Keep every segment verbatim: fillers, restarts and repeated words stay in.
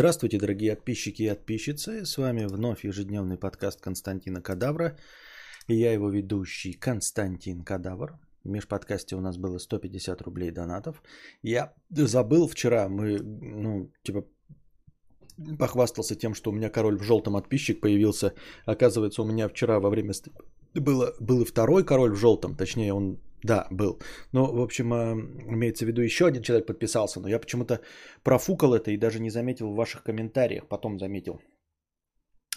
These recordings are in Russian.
Здравствуйте, дорогие подписчики и подписчицы. С вами вновь ежедневный подкаст Константина Кадавра. И я его ведущий Константин Кадавр. В межподкасте у нас было сто пятьдесят рублей донатов. Я забыл вчера, мы, ну, типа, похвастался тем, что у меня король в желтом подписчик появился. Оказывается, у меня вчера во время... Было, был и второй король в желтом, точнее он, да, был. Но, в общем, имеется в виду еще один человек подписался, но я почему-то профукал это и даже не заметил в ваших комментариях, потом заметил.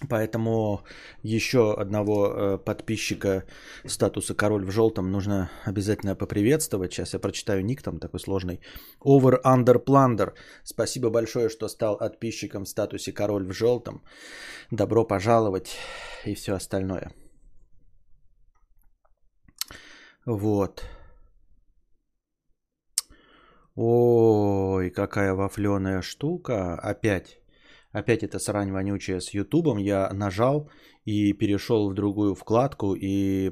Поэтому еще одного подписчика статуса король в желтом нужно обязательно поприветствовать. Сейчас я прочитаю ник там такой сложный. Over Under Plunder. Спасибо большое, что стал подписчиком в статусе король в желтом. Добро пожаловать и все остальное. Вот. Ой, какая вафленая штука. Опять. Опять эта срань вонючая с Ютубом. Я нажал и перешел в другую вкладку. И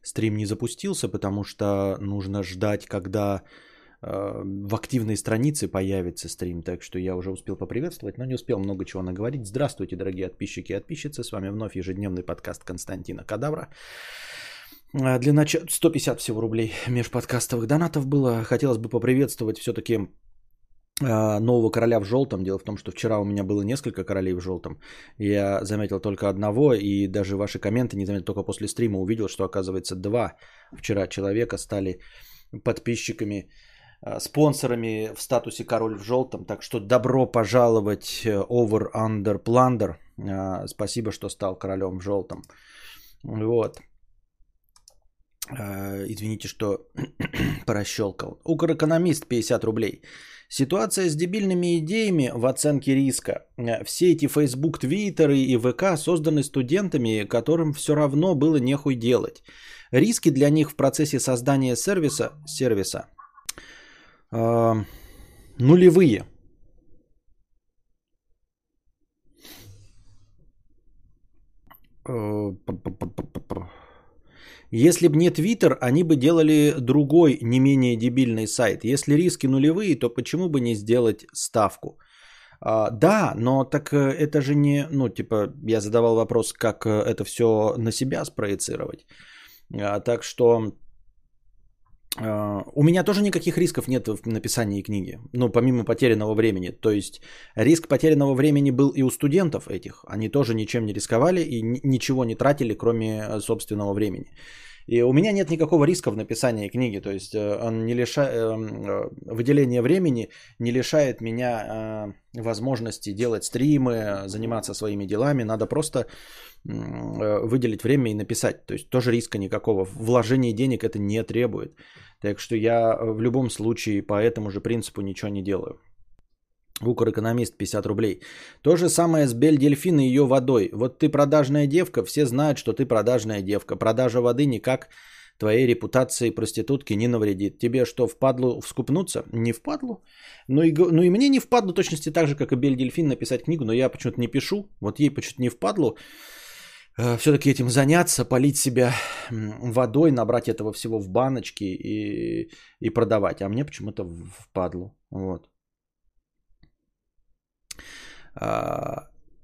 стрим не запустился, потому что нужно ждать, когда э, в активной странице появится стрим. Так что я уже успел поприветствовать, но не успел много чего наговорить. Здравствуйте, дорогие подписчики и подписчицы. С вами вновь ежедневный подкаст Константина Кадавра. Для начала сто пятьдесят всего рублей межподкастовых донатов было. Хотелось бы поприветствовать все-таки э, нового короля в желтом. Дело в том, что вчера у меня было несколько королей в желтом. Я заметил только одного, и даже ваши комменты не заметил, только после стрима увидел, что, оказывается, два вчера человека стали подписчиками, э, спонсорами в статусе король в желтом. Так что добро пожаловать, Over Under Plunder. Э, спасибо, что стал королем в желтом. Вот. Извините, что прощелкал. Укрэкономист пятьдесят рублей. Ситуация с дебильными идеями в оценке риска. Все эти Facebook, Twitter и ВК созданы студентами, которым все равно было нехуй делать. Риски для них в процессе создания сервиса, сервиса э, нулевые. Если бы не Twitter, они бы делали другой, не менее дебильный сайт. Если риски нулевые, то почему бы не сделать ставку? А, да, но так это же не... Ну, типа, я задавал вопрос, как это все на себя спроецировать. А, так что... А, у меня тоже никаких рисков нет в написании книги. Ну, помимо потерянного времени. То есть, риск потерянного времени был и у студентов этих. Они тоже ничем не рисковали и ни- ничего не тратили, кроме собственного времени. И у меня нет никакого риска в написании книги, то есть он не лиша... выделение времени не лишает меня возможности делать стримы, заниматься своими делами, надо просто выделить время и написать, то есть тоже риска никакого, вложение денег это не требует, так что я в любом случае по этому же принципу ничего не делаю. Укрэкономист пятьдесят рублей. То же самое с Белль Делфин и ее водой. Вот ты продажная девка, все знают, что ты продажная девка. Продажа воды никак твоей репутации проститутки не навредит. Тебе что, впадлу вскупнуться? Не впадлу. Ну и, ну и мне не впадлу точности так же, как и Белль Делфин написать книгу, но я почему-то не пишу. Вот ей почему-то не впадлу. Все-таки этим заняться, полить себя водой, набрать этого всего в баночки и, и продавать. А мне почему-то впадлу. Вот.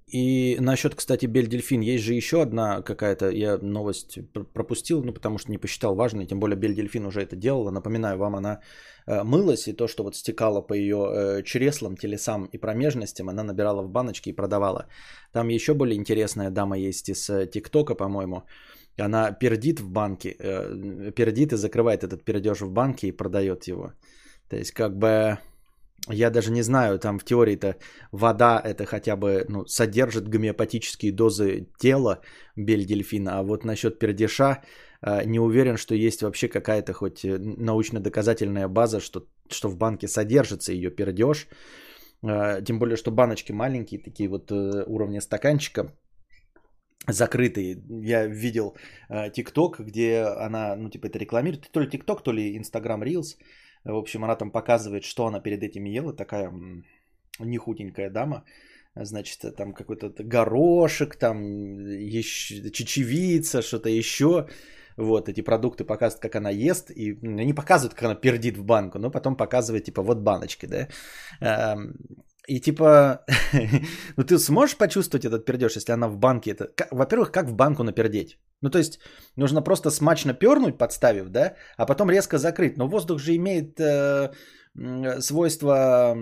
И насчет, кстати, Белль Делфин, есть же еще одна какая-то, я новость пропустил, ну потому что не посчитал важной, тем более Белль Делфин уже это делала, напоминаю вам, она мылась, и то, что вот стекало по ее чреслам, телесам и промежностям, она набирала в баночки и продавала. Там еще более интересная дама есть из ТикТока, по-моему, она пердит в банке, пердит и закрывает этот пердеж в банке и продает его, то есть как бы... Я даже не знаю, там в теории-то вода это хотя бы ну, содержит гомеопатические дозы тела Белль Делфина, а вот насчет пердеша не уверен, что есть вообще какая-то хоть научно-доказательная база, что, что в банке содержится ее пердеж, тем более, что баночки маленькие, такие вот уровня стаканчика, закрытые. Я видел TikTok, где она, ну типа это рекламирует, то ли TikTok, то ли Instagram Reels. В общем, она там показывает, что она перед этим ела, такая нехуденькая дама, значит, там какой-то горошек, там еще, чечевица, что-то еще, вот, эти продукты показывают, как она ест, и не показывают, как она пердит в банку, но потом показывает, типа, вот баночки, да, И типа, ну ты сможешь почувствовать этот пердеж, если она в банке? Это... Во-первых, как в банку напердеть? Ну то есть нужно просто смачно пернуть, подставив, да, а потом резко закрыть. Но воздух же имеет э, свойство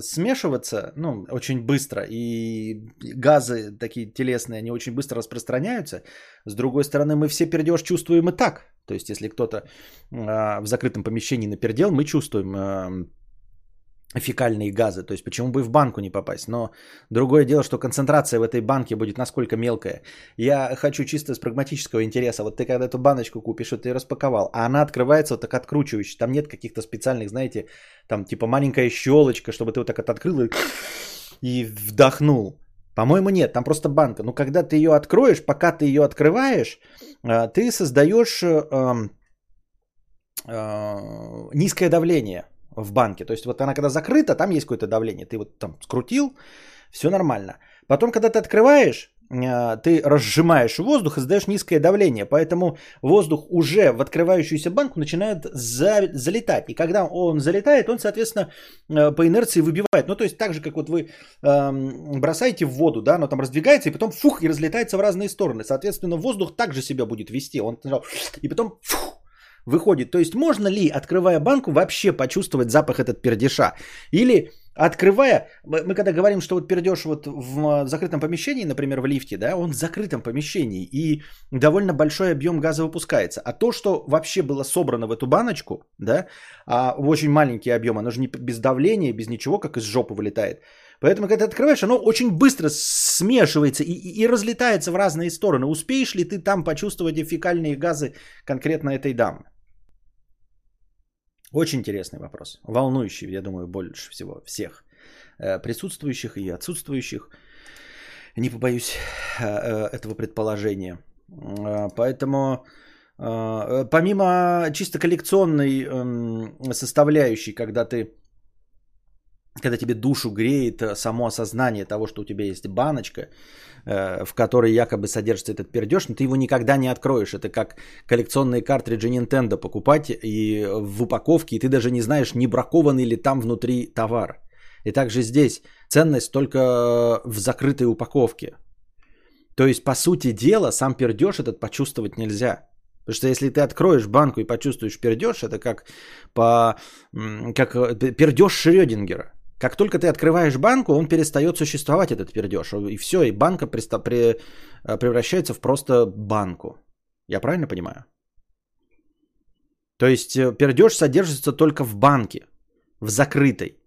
смешиваться, ну, очень быстро. И газы такие телесные, они очень быстро распространяются. С другой стороны, мы все пердеж чувствуем и так. То есть если кто-то э, в закрытом помещении напердел, мы чувствуем... Э, фекальные газы, то есть почему бы и в банку не попасть, но другое дело, что концентрация в этой банке будет насколько мелкая. Я хочу чисто с прагматического интереса, вот ты когда эту баночку купишь, вот ты ее распаковал, а она открывается вот так откручивающе, там нет каких-то специальных, знаете, там типа маленькая щелочка, чтобы ты вот так вот открыл и, и вдохнул. По-моему, нет, там просто банка, но когда ты ее откроешь, пока ты ее открываешь, ты создаешь э, э, низкое давление в банке. То есть вот она когда закрыта, там есть какое-то давление. Ты вот там скрутил, все нормально. Потом, когда ты открываешь, ты разжимаешь воздух и создаешь низкое давление. Поэтому воздух уже в открывающуюся банку начинает за... залетать. И когда он залетает, он, соответственно, по инерции выбивает. Ну, то есть так же, как вот вы эм, бросаете в воду, да, оно там раздвигается, и потом фух, и разлетается в разные стороны. Соответственно, воздух также себя будет вести. Он и потом фух, выходит. То есть можно ли, открывая банку, вообще почувствовать запах этот пердеша? Или открывая... Мы когда говорим, что вот пердеж вот в закрытом помещении, например, в лифте, да, он в закрытом помещении и довольно большой объем газа выпускается. А то, что вообще было собрано в эту баночку, да, а очень маленький объем, оно же не без давления, без ничего, как из жопы вылетает. Поэтому, когда ты открываешь, оно очень быстро смешивается и, и, и разлетается в разные стороны. Успеешь ли ты там почувствовать фекальные газы конкретно этой дамы? Очень интересный вопрос, волнующий, я думаю, больше всего всех присутствующих и отсутствующих. Не побоюсь этого предположения. Поэтому, помимо чисто коллекционной составляющей, когда ты, когда тебе душу греет само осознание того, что у тебя есть баночка, в которой якобы содержится этот пердеж, но ты его никогда не откроешь. Это как коллекционные картриджи Nintendo покупать и в упаковке, и ты даже не знаешь, не бракованный ли там внутри товар. И также здесь ценность только в закрытой упаковке. То есть, по сути дела, сам пердеж этот почувствовать нельзя. Потому что если ты откроешь банку и почувствуешь пердеж, это как, по, как пердеж Шрёдингера. Как только ты открываешь банку, он перестает существовать, этот пердеж. И все, и банка превращается в просто банку. Я правильно понимаю? То есть пердеж содержится только в банке, в закрытой.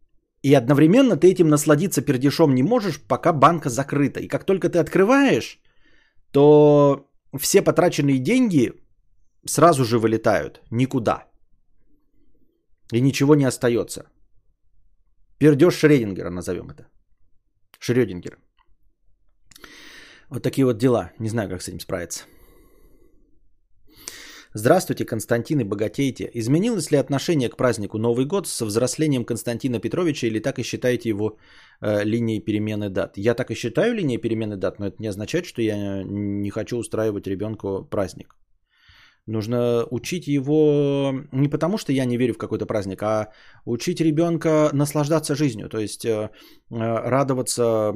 И одновременно ты этим насладиться пердежом не можешь, пока банка закрыта. И как только ты открываешь, то все потраченные деньги сразу же вылетают никуда. И ничего не остается. Пердеж Шрёдингера, назовем это. Шрёдингер. Вот такие вот дела. Не знаю, как с этим справиться. Здравствуйте, Константин, и богатейте. Изменилось ли отношение к празднику Новый год со взрослением Константина Петровича, или так и считаете его э, линией перемены дат? Я так и считаю линией перемены дат, но это не означает, что я не хочу устраивать ребенку праздник. Нужно учить его не потому, что я не верю в какой-то праздник, а учить ребенка наслаждаться жизнью. То есть радоваться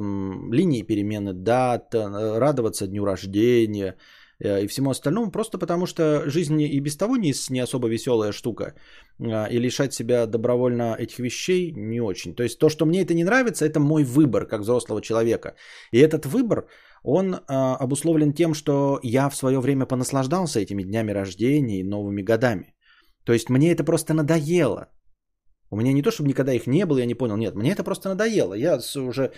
линии перемены дат, радоваться дню рождения и всему остальному. Просто потому, что жизнь и без того не, не особо веселая штука. И лишать себя добровольно этих вещей не очень. То есть то, что мне это не нравится, это мой выбор как взрослого человека. И этот выбор... Он э, обусловлен тем, что я в свое время понаслаждался этими днями рождения и новыми годами. То есть мне это просто надоело. У меня не то, чтобы никогда их не было, я не понял. Нет, мне это просто надоело. Я уже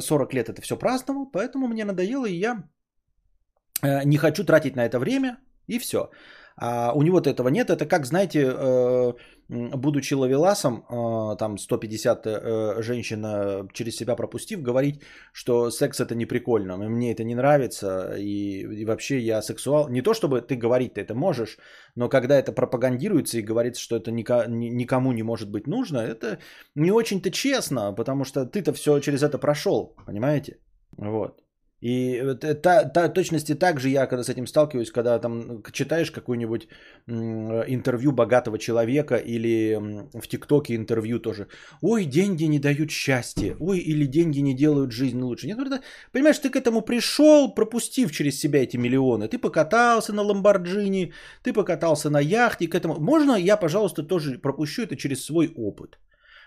сорок лет это все праздновал, поэтому мне надоело, и я э, не хочу тратить на это время, и все. А у него-то этого нет. Это как, знаете, э, будучи ловеласом, э, там сто пятьдесят э, женщина через себя пропустив, говорить, что секс это не прикольно, мне это не нравится, и, и вообще я сексуал. Не то, чтобы ты говорить-то это можешь, но когда это пропагандируется и говорится, что это нико- никому не может быть нужно, это не очень-то честно, потому что ты-то все через это прошел, понимаете? Вот. И та, та, точности так же я, когда с этим сталкиваюсь, когда там читаешь какое-нибудь интервью богатого человека или в ТикТоке интервью тоже. Ой, деньги не дают счастья. Ой, или деньги не делают жизнь лучше. Нет, это, понимаешь, ты к этому пришел, пропустив через себя эти миллионы. Ты покатался на Ламборджини, ты покатался на яхте. К этому... Можно я, пожалуйста, тоже пропущу это через свой опыт?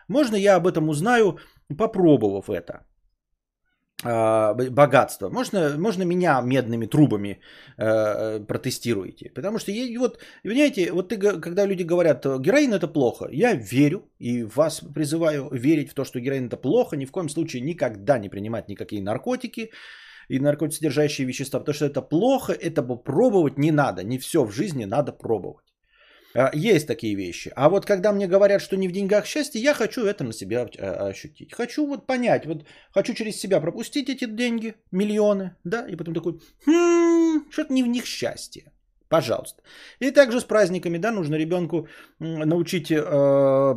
Можно я об этом узнаю, попробовав это? Богатство. Можно, можно меня медными трубами э, протестируете. Потому что, вот, понимаете, вот ты, когда люди говорят, героин это плохо, я верю и вас призываю верить в то, что героин это плохо, ни в коем случае никогда не принимать никакие наркотики и наркотикосодержащие вещества, потому что это плохо, этого пробовать не надо, не все в жизни надо пробовать. Есть такие вещи. А вот когда мне говорят, что не в деньгах счастье, я хочу это на себя ощутить. Хочу вот понять, вот хочу через себя пропустить эти деньги, миллионы, да, и потом такой, хм, что-то не в них счастье. Пожалуйста. И также с праздниками, да, нужно ребенку научить э,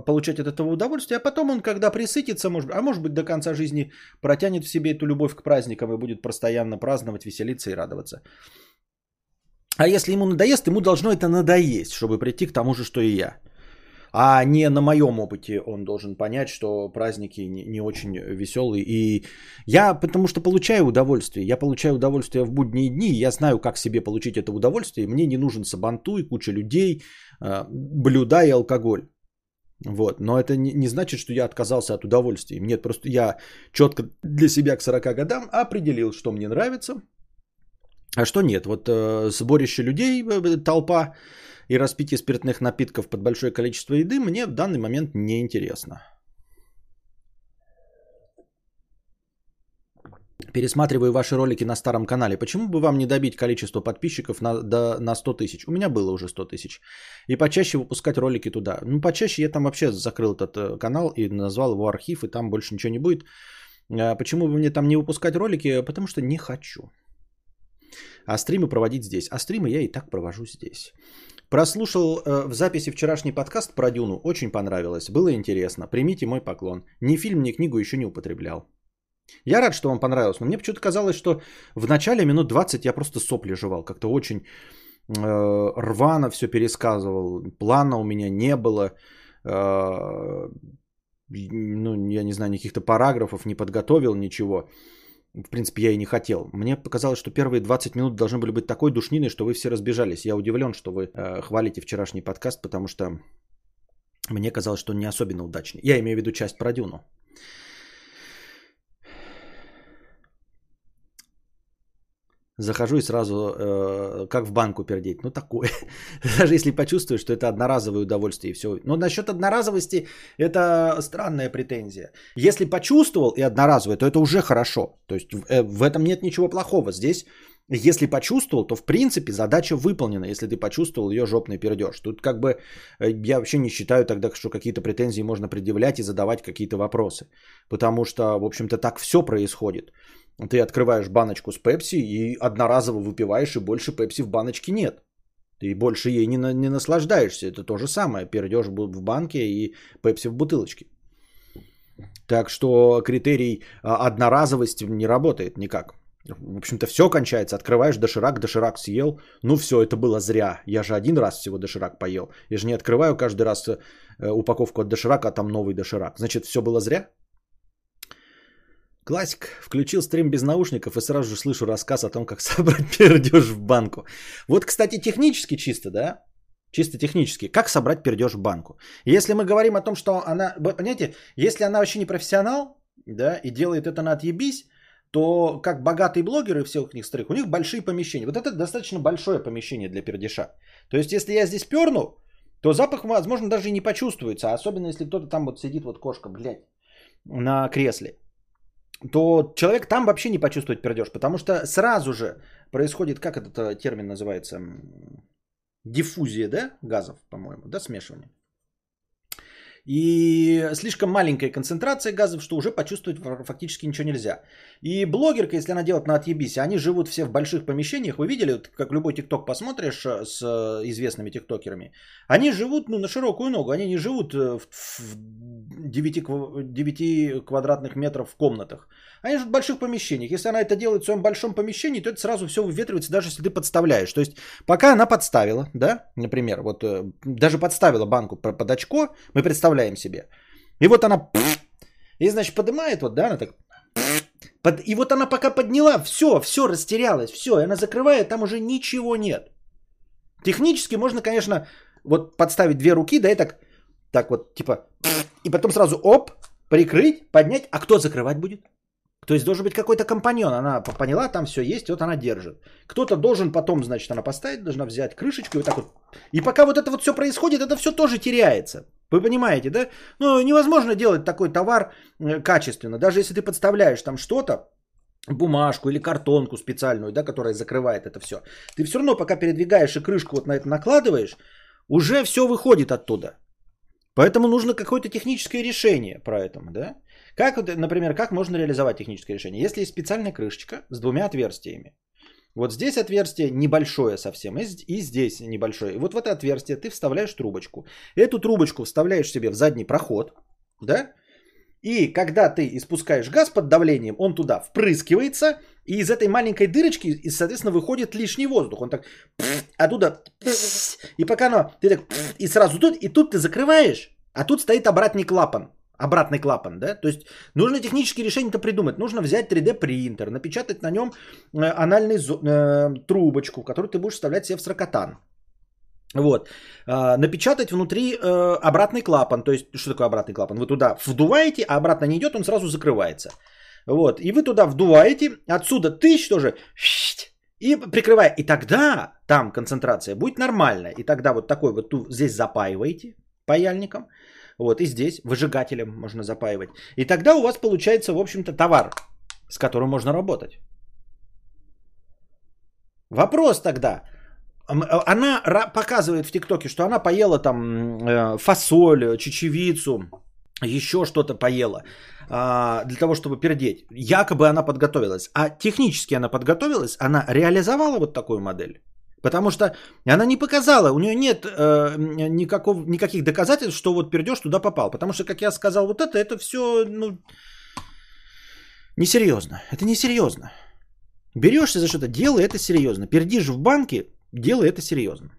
получать от этого удовольствие, а потом он, когда присытится, может, а может быть до конца жизни протянет в себе эту любовь к праздникам и будет постоянно праздновать, веселиться и радоваться. А если ему надоест, ему должно это надоесть, чтобы прийти к тому же, что и я. А не на моем опыте он должен понять, что праздники не очень веселые. И я, потому что получаю удовольствие. Я получаю удовольствие в будние дни. Я знаю, как себе получить это удовольствие. Мне не нужен сабантуй и куча людей, блюда и алкоголь. Вот. Но это не значит, что я отказался от удовольствия. Нет, просто я четко для себя к сорока годам определил, что мне нравится. А что нет? Вот э, сборище людей, толпа и распитие спиртных напитков под большое количество еды мне в данный момент не интересно. Пересматриваю ваши ролики на старом канале. Почему бы вам не добить количество подписчиков на, до, на сто тысяч? У меня было уже сто тысяч. И почаще выпускать ролики туда. Ну, почаще я там вообще закрыл этот канал и назвал его архив, и там больше ничего не будет. Почему бы мне там не выпускать ролики? Потому что не хочу. А стримы проводить здесь. А стримы я и так провожу здесь. Прослушал э, в записи вчерашний подкаст про Дюну. Очень понравилось. Было интересно. Примите мой поклон. Ни фильм, ни книгу еще не употреблял. Я рад, что вам понравилось. Но мне почему-то казалось, что в начале минут двадцать я просто сопли жевал. Как-то очень э, рвано все пересказывал. Плана у меня не было. Э, ну, я не знаю, никаких-то параграфов не подготовил, ничего. В принципе, я и не хотел. Мне показалось, что первые двадцать минут должны были быть такой душниной, что вы все разбежались. Я удивлен, что вы э, хвалите вчерашний подкаст, потому что мне казалось, что он не особенно удачный. Я имею в виду часть про Дюну. Захожу и сразу, э, как в банку пердеть. Ну, такое. Даже если почувствуешь, что это одноразовое удовольствие и все. Но насчет одноразовости это странная претензия. Если почувствовал и одноразовое, то это уже хорошо. То есть в этом нет ничего плохого. Здесь, если почувствовал, то в принципе задача выполнена. Если ты почувствовал ее жопный пердеж. Тут как бы я вообще не считаю тогда, что какие-то претензии можно предъявлять и задавать какие-то вопросы. Потому что, в общем-то, так все происходит. Ты открываешь баночку с пепси и одноразово выпиваешь, и больше пепси в баночке нет. Ты больше ей не, на, не наслаждаешься. Это то же самое. Пердеж в банке и пепси в бутылочке. Так что критерий одноразовости не работает никак. В общем-то, все кончается. Открываешь доширак, доширак съел. Ну все, это было зря. Я же один раз всего доширак поел. Я же не открываю каждый раз упаковку от доширака, а там новый доширак. Значит, все было зря? Классик. Включил стрим без наушников и сразу же слышу рассказ о том, как собрать пердеж в банку. Вот, кстати, технически чисто, да? Чисто технически. Как собрать пердеж в банку? Если мы говорим о том, что она... Понимаете, если она вообще не профессионал, да, и делает это на отъебись, то как богатые блогеры всех у них стрых, у них большие помещения. Вот это достаточно большое помещение для пердеша. То есть, если я здесь перну, то запах, возможно, даже и не почувствуется. Особенно, если кто-то там вот сидит, вот кошка, блядь, на кресле. То человек там вообще не почувствует пердеж, потому что сразу же происходит, как этот термин называется, диффузия, да, газов, по-моему, да, смешивание. И слишком маленькая концентрация газов, что уже почувствовать фактически ничего нельзя. И блогерка, если она делает на отъебись, они живут все в больших помещениях. Вы видели, вот как любой TikTok посмотришь с известными тиктокерами, они живут ну, на широкую ногу. Они не живут в девяти, девяти квадратных метров в комнатах. Они живут в больших помещениях. Если она это делает в своем большом помещении, то это сразу все выветривается, даже если ты подставляешь. То есть пока она подставила, да, например, вот даже подставила банку под очко, мы представляем себе. И вот она и значит поднимает, вот да, она так под, и вот она пока подняла, все, все растерялось, все, и она закрывает, там уже ничего нет. Технически можно, конечно, вот подставить две руки, да и так, так вот типа и потом сразу оп, прикрыть, поднять, а кто закрывать будет? То есть должен быть какой-то компаньон, она поняла, там все есть, вот она держит. Кто-то должен потом, значит, она поставить, должна взять крышечку и вот так вот. И пока вот это вот все происходит, это все тоже теряется. Вы понимаете, да? Ну, невозможно делать такой товар качественно. Даже если ты подставляешь там что-то, бумажку или картонку специальную, да, которая закрывает это все. Ты все равно, пока передвигаешь и крышку вот на это накладываешь, уже все выходит оттуда. Поэтому нужно какое-то техническое решение про это, да? Как, например, как можно реализовать техническое решение? Если есть специальная крышечка с двумя отверстиями. Вот здесь отверстие небольшое совсем, и здесь небольшое. И вот в это отверстие ты вставляешь трубочку. Эту трубочку вставляешь себе в задний проход, да? И когда ты испускаешь газ под давлением, он туда впрыскивается, и из этой маленькой дырочки, соответственно, выходит лишний воздух. Он так, оттуда, и пока оно, ты так, и сразу тут, и тут ты закрываешь, а тут стоит обратный клапан. Обратный клапан, да? То есть нужно технические решения-то придумать. Нужно взять три дэ принтер, напечатать на нем анальную зо- э, трубочку, которую ты будешь вставлять себе в сракотан. Вот. Э, напечатать внутри э, обратный клапан. То есть что такое обратный клапан? Вы туда вдуваете, а обратно не идет, он сразу закрывается. Вот. И вы туда вдуваете, отсюда тыщ тоже... И прикрывая. И тогда там концентрация будет нормальная. И тогда вот такой вот здесь запаиваете паяльником. Вот, и здесь выжигателем можно запаивать. И тогда у вас получается, в общем-то, товар, с которым можно работать. Вопрос тогда. Она показывает в ТикТоке, что она поела там фасоль, чечевицу, еще что-то поела для того, чтобы пердеть. Якобы она подготовилась. А технически она подготовилась, она реализовала вот такую модель. Потому что она не показала, у нее нет э, никакого, никаких доказательств, что вот пердеж туда попал. Потому что, как я сказал, вот это, это все, ну, несерьезно. Это несерьезно. Берешься за что-то, делай это серьезно. Пердишь в банке, делай это серьезно.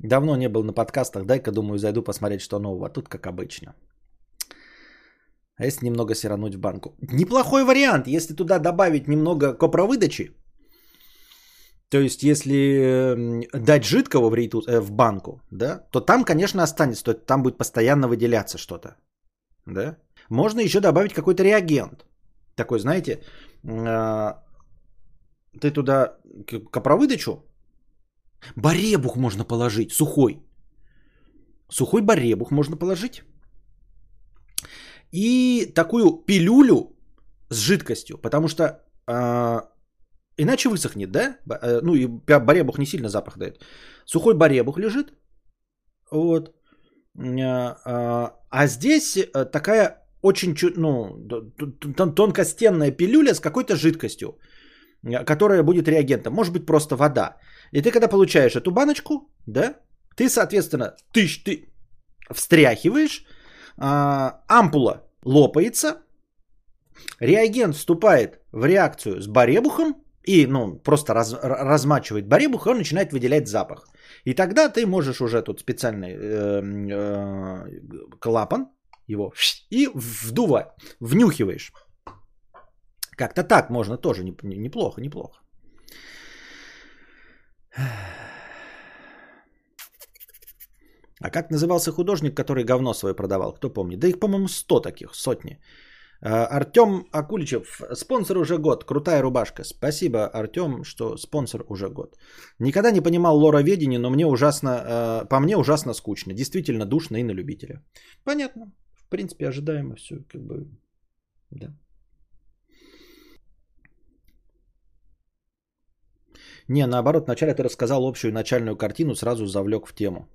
Давно не был на подкастах, дай-ка, думаю, зайду посмотреть, что нового. А тут как обычно. А если немного сирануть в банку? Неплохой вариант, если туда добавить немного копровыдачи. То есть, если дать жидкого в, рейту, э, в банку, да, то там, конечно, останется. То там будет постоянно выделяться что-то. Да? Можно еще добавить какой-то реагент. Такой, знаете, э, ты туда копровыдачу, баребух можно положить, сухой. Сухой баребух можно положить. И такую пилюлю с жидкостью, потому что э, иначе высохнет, да? Ну и баребух не сильно запах дает. Сухой баребух лежит. Вот. А здесь такая очень ну, тонкостенная пилюля с какой-то жидкостью, которая будет реагентом. Может быть просто вода. И ты когда получаешь эту баночку, да, ты, соответственно, тыщ, ты встряхиваешь, а, ампула лопается, реагент вступает в реакцию с баребухом и, ну, просто раз, размачивает баребух, и он начинает выделять запах. И тогда ты можешь уже тут специальный э, э, клапан его и вдувай, внюхиваешь. Как-то так можно тоже, неплохо, неплохо. А как назывался художник, который говно свое продавал? Кто помнит? Да их, по-моему, сто таких, сотни. Артем Акуличев. Спонсор уже год. Крутая рубашка. Спасибо, Артем, что спонсор уже год. Никогда не понимал лороведения, но мне ужасно, по мне ужасно скучно. Действительно душно и на любителя. Понятно. В принципе, ожидаемо все. Как бы, да. Не, наоборот, вначале ты рассказал общую начальную картину, сразу завлек в тему.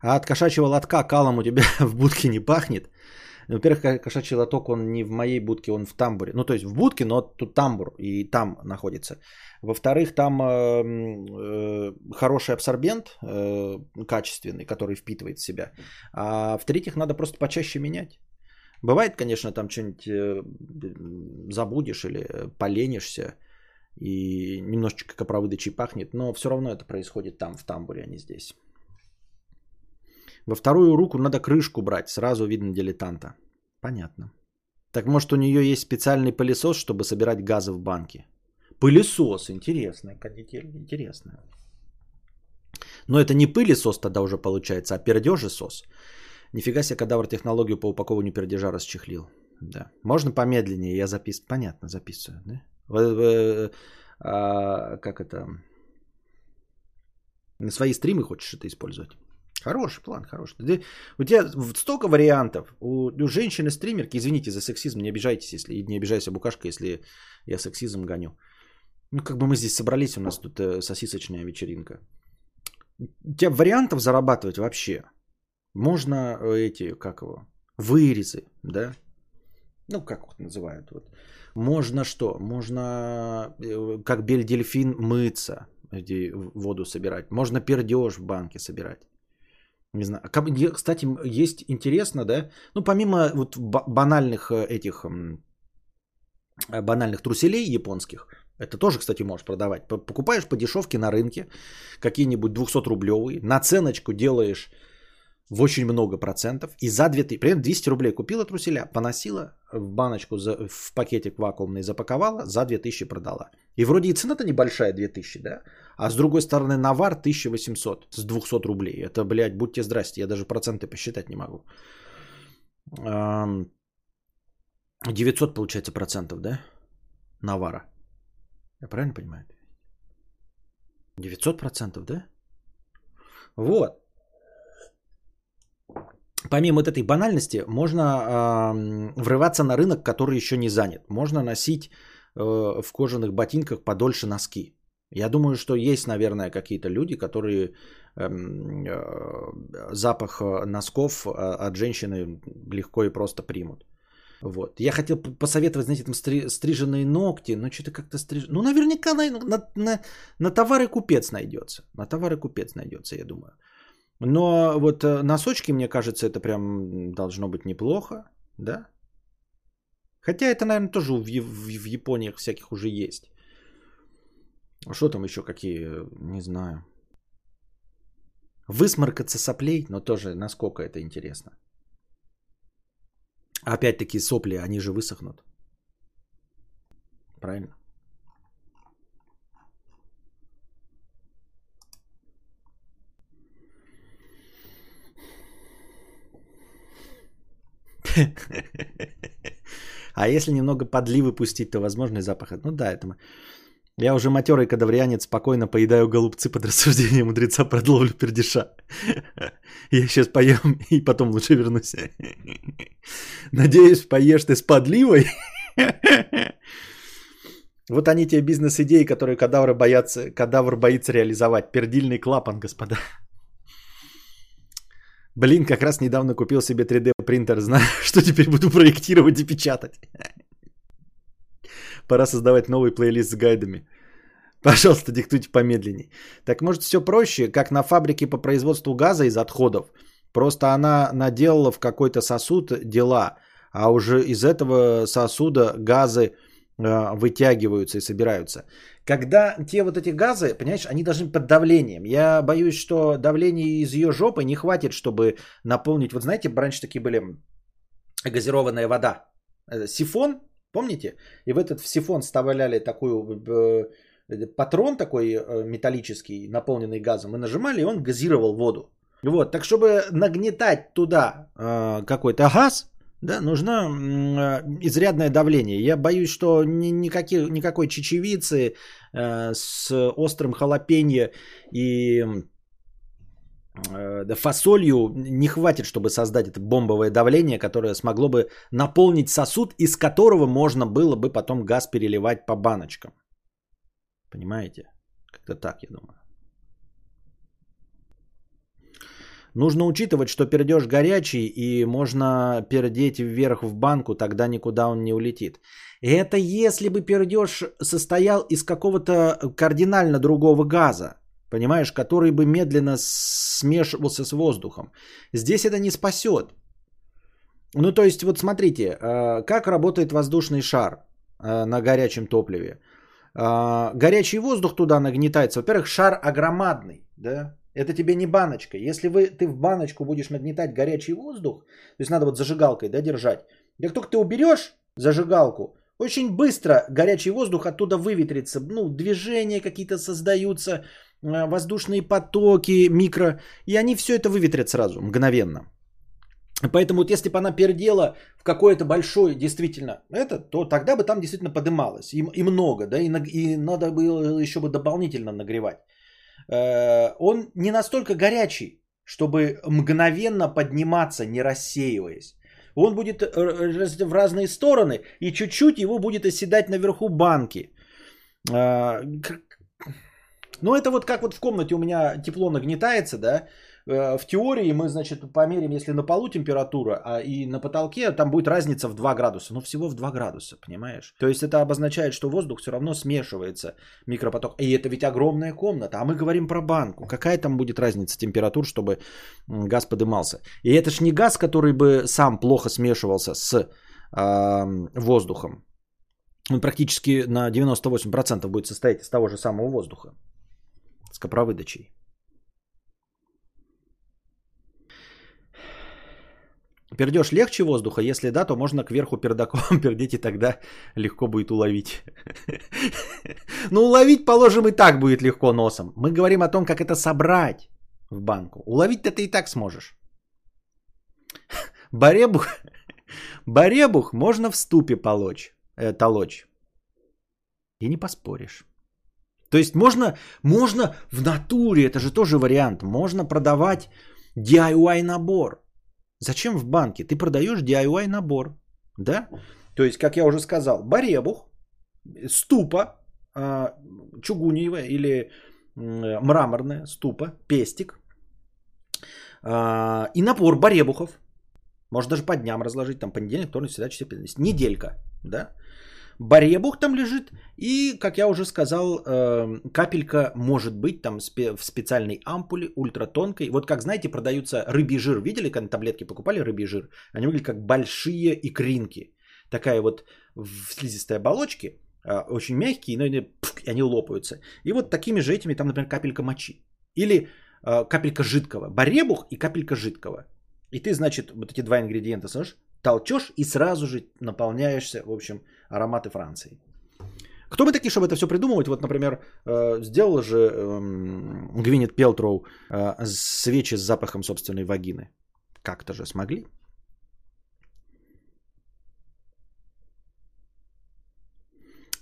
А от кошачьего лотка калом у тебя в будке не пахнет? Во-первых, кошачий лоток, он не в моей будке, он в тамбуре. Ну, то есть в будке, но тут тамбур, и там находится. Во-вторых, там э, э, хороший абсорбент, э, качественный, который впитывает в себя. А в-третьих, надо просто почаще менять. Бывает, конечно, там что-нибудь э, забудешь или поленишься, и немножечко копровыдачей пахнет, но все равно это происходит там, в тамбуре, а не здесь. Во вторую руку надо крышку брать, сразу видно дилетанта. Понятно. Так может у нее есть специальный пылесос, чтобы собирать газы в банке? Пылесос, интересно, интересно. Но это не пылесос тогда уже получается, а пердежесос. Нифига себе, Кадавр технологию по упакованию пердежа расчехлил. Да. Можно помедленнее, я записываю. Понятно, записываю. Да? А, как это? На свои стримы хочешь это использовать? Хороший план, хороший. Ты, у тебя столько вариантов. У, у женщины-стримерки, извините за сексизм, не обижайтесь, если не обижайся, букашка, если я сексизм гоню. Ну, как бы мы здесь собрались, у нас тут э, сосисочная вечеринка. У тебя вариантов зарабатывать вообще. Можно эти, как его, вырезы, да? Ну, как их называют. Вот. Можно что? Можно, э, как Белль Делфин, мыться, где воду собирать. Можно пердеж в банке собирать. Не знаю. Кстати, есть интересно, да? Ну, помимо вот банальных этих банальных труселей японских, это тоже, кстати, можешь продавать. Покупаешь по дешевке на рынке какие-нибудь двухсотрублевые, наценочку делаешь в очень много процентов, и за две тысячи, примерно двести рублей купила труселя, поносила в баночку, в пакетик вакуумный запаковала, за две тысячи продала. И вроде и цена-то небольшая, две тысячи, да? А с другой стороны, навар тысяча восемьсот с двухсот рублей. Это, блядь, будьте здрасте, я даже проценты посчитать не могу. девятьсот, получается, процентов, да? Навара. Я правильно понимаю? девятьсот процентов, да? Вот. Помимо вот этой банальности, можно э, врываться на рынок, который еще не занят. Можно носить э, в кожаных ботинках подольше носки. Я думаю, что есть, наверное, какие-то люди, которые э, э, запах носков от женщины легко и просто примут. Вот. Я хотел посоветовать, знаете, там стри- стриженные ногти, но что-то как-то стриженные. Ну, наверняка на, на, на, на товары купец найдется. На товары купец найдется, я думаю. Но вот носочки, мне кажется, это прям должно быть неплохо, да? Хотя это, наверное, тоже в, в, в Япониях всяких уже есть. Что там еще какие, не знаю. Высморкаться соплей, но тоже насколько это интересно. Опять-таки сопли, они же высохнут. Правильно? А если немного подливы пустить, то возможно и запах. Ну да, это мы. Я уже матерый кадаврианец, спокойно поедаю голубцы под рассуждение мудреца про ловлю пердеша. Я сейчас поем и потом лучше вернусь. Надеюсь, поешь ты с подливой. Вот они те бизнес-идеи, которые кадавры боятся, кадавр боится реализовать. Пердильный клапан, господа. Блин, как раз недавно купил себе три дэ принтер, знаю, что теперь буду проектировать и печатать. Пора создавать новый плейлист с гайдами. Пожалуйста, диктуйте помедленней. Так может все проще, как на фабрике по производству газа из отходов. Просто она наделала в какой-то сосуд дела, а уже из этого сосуда газы вытягиваются и собираются. Когда те вот эти газы, понимаешь, они должны под давлением. Я боюсь, что давления из ее жопы не хватит, чтобы наполнить. Вот знаете, раньше такие были газированная вода. Сифон, помните? И в этот в сифон вставляли такую патрон такой металлический, наполненный газом. И нажимали, и он газировал воду. Вот, так чтобы нагнетать туда какой-то газ, да, нужно изрядное давление. Я боюсь, что ни, никаких, никакой чечевицы э, с острым халапеньо и э, фасолью не хватит, чтобы создать это бомбовое давление, которое смогло бы наполнить сосуд, из которого можно было бы потом газ переливать по баночкам. Понимаете? Как-то так, я думаю. Нужно учитывать, что пердеж горячий и можно пердеть вверх в банку, тогда никуда он не улетит. Это если бы пердеж состоял из какого-то кардинально другого газа, понимаешь, который бы медленно смешивался с воздухом. Здесь это не спасет. Ну то есть вот смотрите, как работает воздушный шар на горячем топливе. Горячий воздух туда нагнетается. Во-первых, шар огромадный, да? Это тебе не баночка. Если вы, ты в баночку будешь нагнетать горячий воздух, то есть надо вот зажигалкой, да, держать. Как только ты уберешь зажигалку, очень быстро горячий воздух оттуда выветрится. Ну, движения какие-то создаются, воздушные потоки, микро. И они все это выветрят сразу, мгновенно. Поэтому вот если бы она пердела в какое-то большое, действительно, это, то тогда бы там действительно подымалось. И, и много, да, и, и надо было еще бы дополнительно нагревать. Он не настолько горячий, чтобы мгновенно подниматься, не рассеиваясь. Он будет в разные стороны, и чуть-чуть его будет оседать наверху банки. Ну, это вот как вот в комнате у меня тепло нагнетается, да. В теории мы, значит, померим, если на полу температура, а и на потолке, там будет разница в два градуса. Ну, всего в два градуса, понимаешь? То есть это обозначает, что воздух все равно смешивается, микропоток. И это ведь огромная комната, а мы говорим про банку. Какая там будет разница температур, чтобы газ подымался? И это ж не газ, который бы сам плохо смешивался с э, воздухом. Он практически на девяносто восемь процентов будет состоять из того же самого воздуха. С копровыдачей. Пердеж легче воздуха? Если да, то можно кверху пердаком пердеть, и тогда легко будет уловить. Ну, уловить, положим, и так будет легко носом. Мы говорим о том, как это собрать в банку. Уловить-то ты и так сможешь. Баребух, баребух можно в ступе полочь, э, толочь. И не поспоришь. То есть можно, можно в натуре, это же тоже вариант, можно продавать ди ай уай набор. Зачем в банке? Ты продаешь ди ай уай набор, да? То есть, как я уже сказал, баребух, ступа, чугуниевая или мраморная ступа, пестик и набор баребухов. Можно даже по дням разложить, там понедельник, вторник, среда, четверг, пятница, неделька, да? Баребух там лежит и, как я уже сказал, капелька может быть там в специальной ампуле, ультратонкой. Вот как, знаете, продаются рыбий жир. Видели, когда таблетки покупали рыбий жир? Они выглядят как большие икринки. Такая вот в слизистой оболочке, очень мягкие, но они, пфф, они лопаются. И вот такими же этими там, например, капелька мочи. Или капелька жидкого. Баребух и капелька жидкого. И ты, значит, вот эти два ингредиента, слышишь? Толчешь и сразу же наполняешься, в общем, ароматы Франции. Кто бы такие, чтобы это все придумывать? Вот, например, сделала же Гвинет Пелтроу свечи с запахом собственной вагины. Как-то же смогли.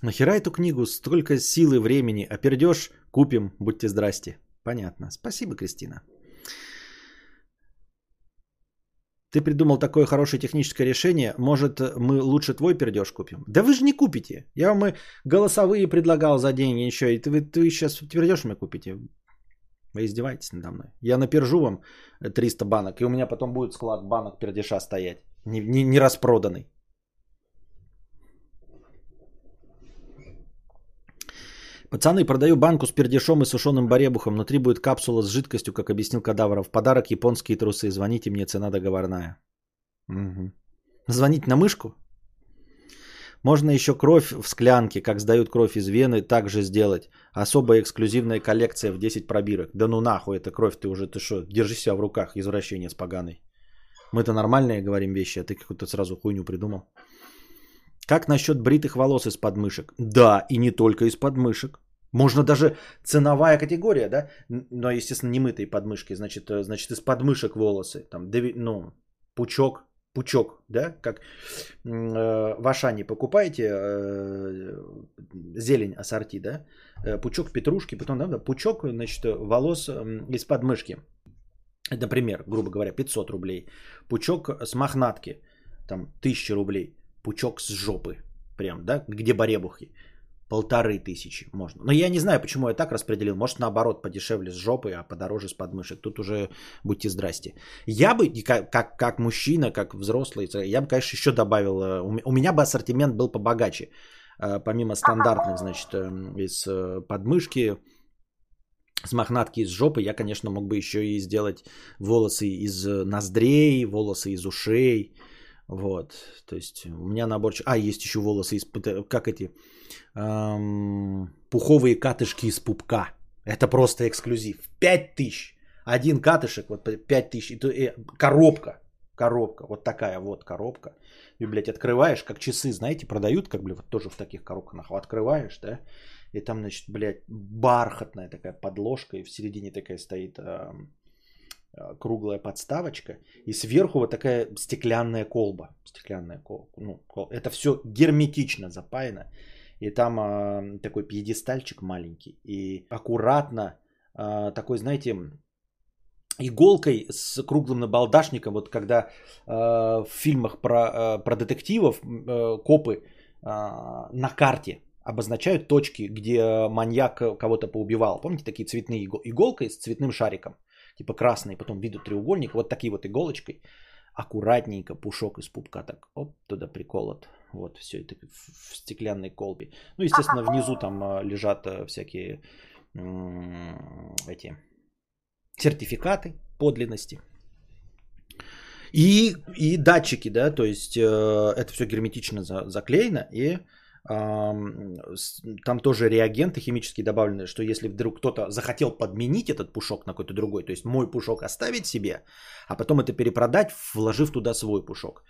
Нахера эту книгу? Столько силы, времени. А пердеж купим, будьте здрасте. Понятно. Спасибо, Кристина. Ты придумал такое хорошее техническое решение. Может, мы лучше твой пердеж купим? Да вы же не купите. Я вам и голосовые предлагал за деньги еще. И ты, ты сейчас пердеж мне купите. Вы издеваетесь надо мной. Я напержу вам триста банок. И у меня потом будет склад банок пердеша стоять. Не, не, не распроданный. Пацаны, продаю банку с пердешом и сушеным баребухом. Внутри будет капсула с жидкостью, как объяснил Кадавра. В подарок японские трусы. Звоните мне, цена договорная. Угу. Звонить на мышку? Можно еще кровь в склянке, как сдают кровь из вены, так же сделать. Особая эксклюзивная коллекция в десять пробирок. Да ну нахуй, эта кровь, ты уже, ты что, держи себя в руках, извращение с поганой. Мы-то нормальные говорим вещи, а ты какую-то сразу хуйню придумал. Как насчет бритых волос из подмышек? Да, и не только из подмышек. Можно даже ценовая категория, да? Но, естественно, не мытые подмышки. Значит, значит из подмышек волосы. Там, ну, пучок, пучок, да? Как э, в Ашане покупаете э, зелень ассорти, да? Пучок петрушки, потом, да, пучок, значит, волос из подмышки. Например, грубо говоря, пятьсот рублей. Пучок с мохнатки, там, тысяча рублей. Пучок с жопы, прям, да, где баребухи. Полторы тысячи можно. Но я не знаю, почему я так распределил. Может, наоборот, подешевле с жопы, а подороже с подмышек. Тут уже будьте здрасте. Я бы, как, как мужчина, как взрослый, я бы, конечно, еще добавил. У меня бы ассортимент был побогаче. Помимо стандартных, значит, из подмышки, с мохнатки, из жопы, я, конечно, мог бы еще и сделать волосы из ноздрей, волосы из ушей. Вот, то есть у меня наборчик... А, есть еще волосы из... Как эти? Эм... Пуховые катышки из пупка. Это просто эксклюзив. пять тысяч. Один катышек, вот пять тысяч. Коробка. Коробка. Вот такая вот коробка. И, блядь, открываешь, как часы, знаете, продают, как, блядь, вот тоже в таких коробках нахуй. Открываешь, да? И там, значит, блядь, бархатная такая подложка. И в середине такая стоит... Эм... круглая подставочка, и сверху вот такая стеклянная колба. Стеклянная колба. Ну, колба. Это все герметично запаяно. И там а, такой пьедестальчик маленький. И аккуратно а, такой, знаете, иголкой с круглым набалдашником. Вот когда а, в фильмах про, а, про детективов а, копы а, на карте обозначают точки, где маньяк кого-то поубивал. Помните, такие цветные игол- иголкой с цветным шариком? Типа красный, потом виду треугольник, вот такие вот иголочкой, аккуратненько пушок из пупка так, оп, туда приколот, вот все это в стеклянной колбе. Ну, естественно, внизу там лежат всякие м- эти сертификаты подлинности и, и датчики, да, то есть э, это все герметично за, заклеено и там тоже реагенты химические добавлены, что если вдруг кто-то захотел подменить этот пушок на какой-то другой, то есть мой пушок оставить себе, а потом это перепродать, вложив туда свой пушок,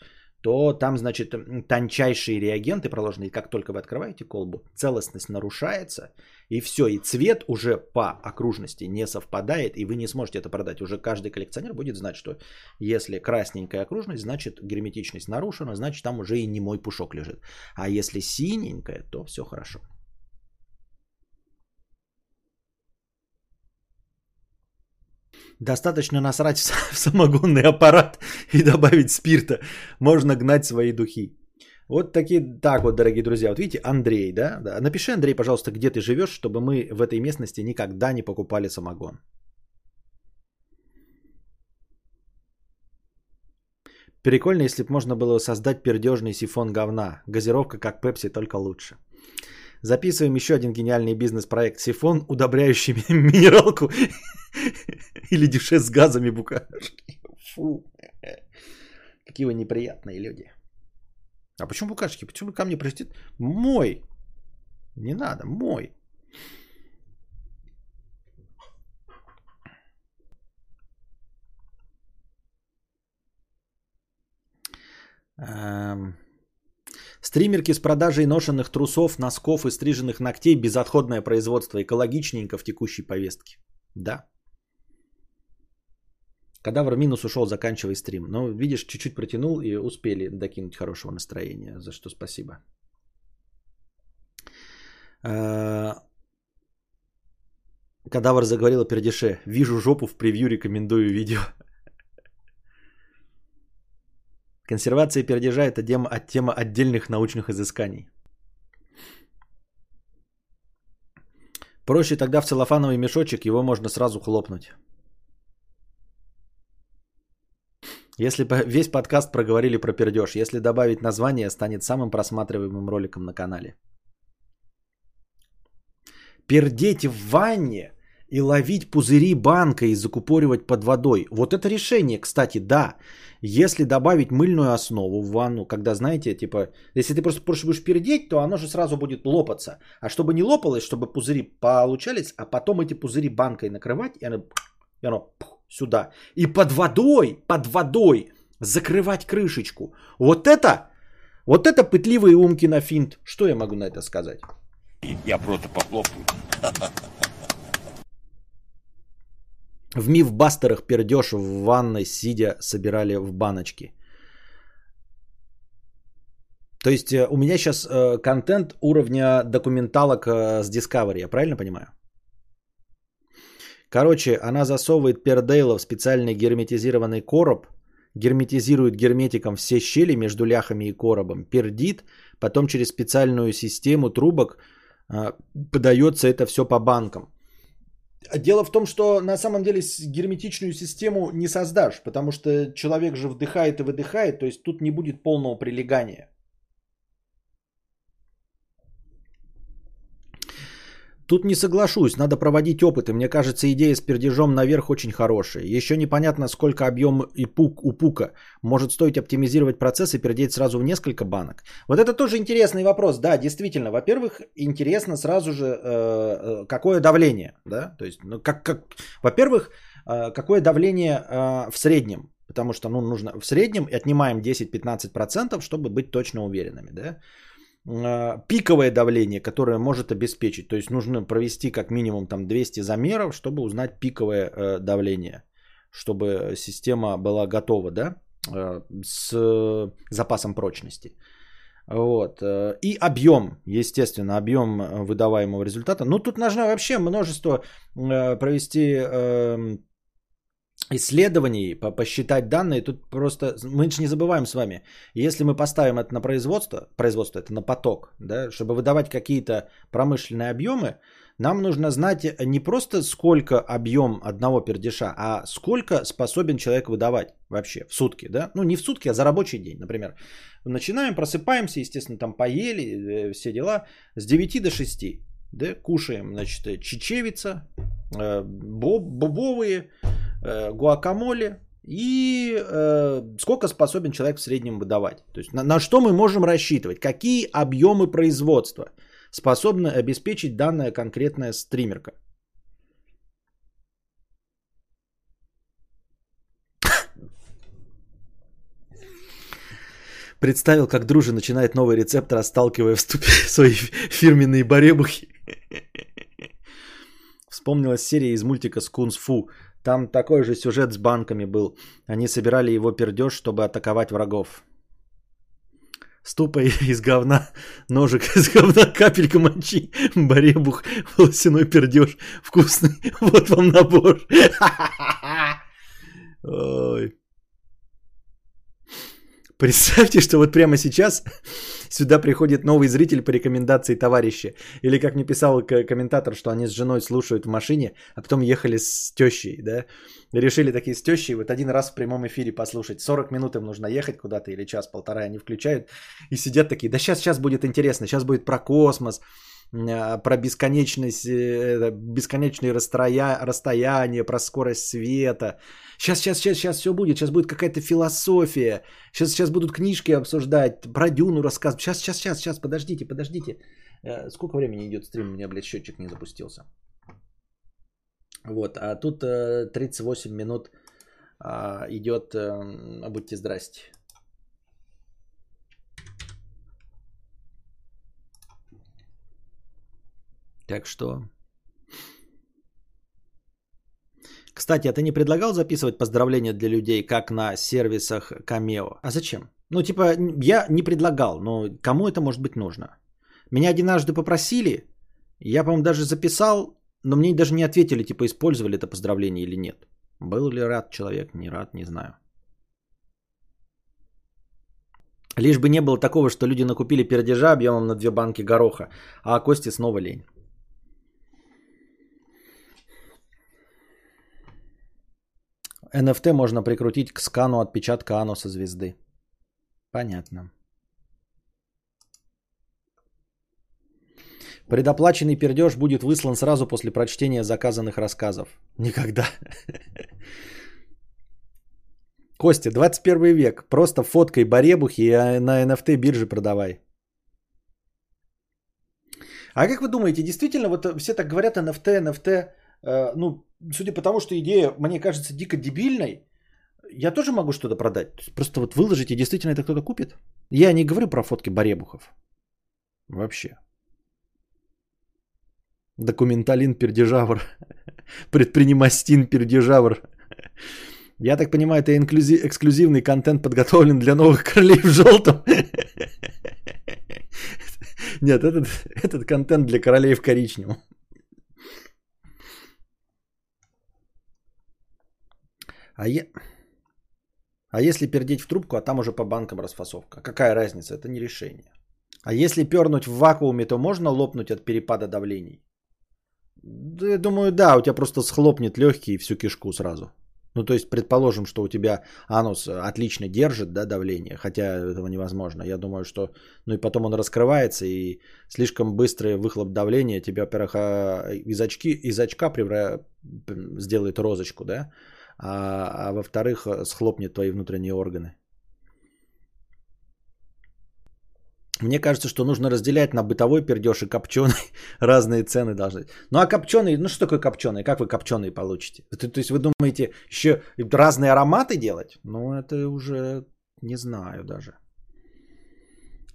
то там, значит, тончайшие реагенты проложены, и как только вы открываете колбу, целостность нарушается, и все, и цвет уже по окружности не совпадает, и вы не сможете это продать. Уже каждый коллекционер будет знать, что если красненькая окружность, значит, герметичность нарушена, значит, там уже и не мой пушок лежит. А если синенькая, то все хорошо. Достаточно насрать в самогонный аппарат и добавить спирта. Можно гнать свои духи. Вот такие, так вот, дорогие друзья. Вот видите, Андрей, да? да. Напиши, Андрей, пожалуйста, где ты живешь, чтобы мы в этой местности никогда не покупали самогон. Прикольно, если бы можно было создать пердежный сифон говна. Газировка как Пепси, только лучше. Записываем еще один гениальный бизнес-проект. Сифон, удобряющий минералку или дюше с газами букашки. Фу. Какие вы неприятные люди. А почему букашки? Почему ко мне прилетит? Мой. Не надо, мой. Эм... Стримерки с продажей ношенных трусов, носков и стриженных ногтей, безотходное производство, экологичненько в текущей повестке. Да. Кадавр минус ушел, заканчивай стрим. Но видишь, чуть-чуть протянул и успели докинуть хорошего настроения, за что спасибо. Кадавр заговорил о пердеше. Вижу жопу в превью, рекомендую видео. Консервация пердежа – это тема, тема отдельных научных изысканий. Проще тогда в целлофановый мешочек, его можно сразу хлопнуть. Если весь подкаст проговорили про пердеж, если добавить название, станет самым просматриваемым роликом на канале. Пердеть в ванне и ловить пузыри банкой и закупоривать под водой. Вот это решение, кстати, да. Если добавить мыльную основу в ванну, когда, знаете, типа, если ты просто просто будешь пердеть, то оно же сразу будет лопаться. А чтобы не лопалось, чтобы пузыри получались, а потом эти пузыри банкой накрывать, и оно, и оно сюда. И под водой, под водой закрывать крышечку. Вот это, вот это пытливые умки на финт. Что я могу на это сказать? Я просто похлопаю. В мифбастерах пердеж в ванной сидя собирали в баночки. То есть у меня сейчас контент уровня документалок с Discovery, я правильно понимаю? Короче, она засовывает пердейла в специальный герметизированный короб, герметизирует герметиком все щели между ляхами и коробом, пердит, потом через специальную систему трубок подается это все по банкам. Дело в том, что на самом деле герметичную систему не создашь, потому что человек же вдыхает и выдыхает, то есть тут не будет полного прилегания. Тут не соглашусь, надо проводить опыты. Мне кажется, идея с пердежом наверх очень хорошая. Еще непонятно, сколько объем и пук у пука. Может, стоит оптимизировать процесс и пердеть сразу в несколько банок? Вот это тоже интересный вопрос. Да, действительно. Во-первых, интересно сразу же, э, какое давление. Да? То есть, ну, как, как... Во-первых, э, какое давление э, в среднем. Потому что ну, нужно в среднем отнимаем десять-пятнадцать процентов, чтобы быть точно уверенными. Да? Пиковое давление, которое может обеспечить. То есть нужно провести как минимум там двести замеров, чтобы узнать пиковое э, давление, чтобы система была готова, да, э, с э, запасом прочности. Вот. И объем, естественно, объем выдаваемого результата. Ну, тут нужно вообще множество э, провести э, исследований, посчитать данные. Тут просто, мы же не забываем с вами, если мы поставим это на производство, производство это на поток, да, чтобы выдавать какие-то промышленные объемы, нам нужно знать не просто сколько объем одного пердеша, а сколько способен человек выдавать вообще в сутки, да, ну не в сутки, а за рабочий день, например. Начинаем, просыпаемся, естественно, там поели, все дела, с девяти до шести, да, кушаем, значит, чечевица, бобовые, гуакамоле и э, сколько способен человек в среднем выдавать. То есть на, на что мы можем рассчитывать, какие объемы производства способны обеспечить данная конкретная стримерка. Представил, как Дружи начинает новый рецепт, расталкивая в ступе свои фирменные баребухи. Вспомнилась серия из мультика «Скунс-фу». Там такой же сюжет с банками был. Они собирали его пердеж, чтобы атаковать врагов. Ступа из говна, ножик из говна, капелька мочи, баребух, волосяной пердеж, вкусный. Вот вам набор. Ой. Представьте, что вот прямо сейчас сюда приходит новый зритель по рекомендации товарища. Или как мне писал комментатор, что они с женой слушают в машине, а потом ехали с тещей, да? Решили такие с тещей вот один раз в прямом эфире послушать. сорок минут им нужно ехать куда-то или час-полтора, они включают и сидят такие, да сейчас, сейчас будет интересно, сейчас будет про космос, про бесконечность, бесконечные расстоя... расстояния, про скорость света. Сейчас, сейчас, сейчас, сейчас все будет. Сейчас будет какая-то философия. Сейчас, сейчас будут книжки обсуждать, про Дюну рассказывать. Сейчас, сейчас, сейчас, сейчас, подождите, подождите. Сколько времени идет стрим? У меня, блядь, счетчик не запустился. Вот, а тут тридцать восемь минут идет. Будьте здрасте. Так что... Кстати, а ты не предлагал записывать поздравления для людей, как на сервисах Камео? А зачем? Ну, типа, я не предлагал, но кому это может быть нужно? Меня однажды попросили, я, по-моему, даже записал, но мне даже не ответили, типа, использовали это поздравление или нет. Был ли рад человек? Не рад, не знаю. Лишь бы не было такого, что люди накупили пердежа объемом на две банки гороха, а Косте снова лень. эн эф ти можно прикрутить к скану отпечатка ануса звезды. Понятно. Предоплаченный пердеж будет выслан сразу после прочтения заказанных рассказов. Никогда. Костя, двадцать первый век. Просто фоткай баребухи и на эн эф ти бирже продавай. А как вы думаете, действительно, вот все так говорят эн эф ти, эн эф ти, э, ну, судя по тому, что идея, мне кажется, дико дебильной, я тоже могу что-то продать. Просто вот выложите, действительно это кто-то купит. Я не говорю про фотки баребухов. Вообще. Документалин пердежавр. Предпринимастин пердежавр. Я так понимаю, это инклюзив, эксклюзивный контент подготовлен для новых королей в желтом. Нет, этот, этот контент для королей в коричневом. А, е... а если пердеть в трубку, а там уже по банкам расфасовка? Какая разница? Это не решение. А если пернуть в вакууме, то можно лопнуть от перепада давлений? Да, я думаю, да, у тебя просто схлопнет легкие и всю кишку сразу. Ну, то есть, предположим, что у тебя анус отлично держит, да, давление, хотя этого невозможно. Я думаю, что, ну и потом он раскрывается, и слишком быстрый выхлоп давления тебя, во-первых, из, очки, из очка превра... сделает розочку, да, а, а во-вторых, схлопнет твои внутренние органы. Мне кажется, что нужно разделять на бытовой пердеж и копченый. Разные цены должны. Ну а копченый, ну что такое копченый? Как вы копченый получите? То, то есть вы думаете, еще разные ароматы делать? Ну это уже не знаю даже.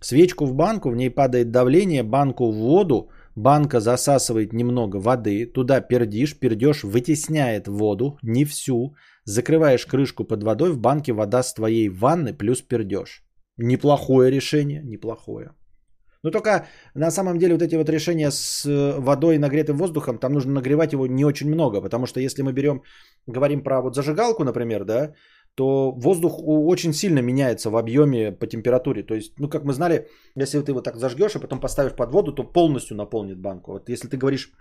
Свечку в банку, в ней падает давление, банку в воду, банка засасывает немного воды, туда пердишь, пердеж вытесняет воду, не всю, закрываешь крышку под водой, в банке вода с твоей ванны плюс пердеж. Неплохое решение, неплохое. Но только на самом деле вот эти вот решения с водой и нагретым воздухом, там нужно нагревать его не очень много, потому что если мы берем, говорим про вот зажигалку, например, да, то воздух очень сильно меняется в объеме по температуре. То есть, ну как мы знали, если ты его так зажгешь, а потом поставишь под воду, то полностью наполнит банку. Вот если ты говоришь,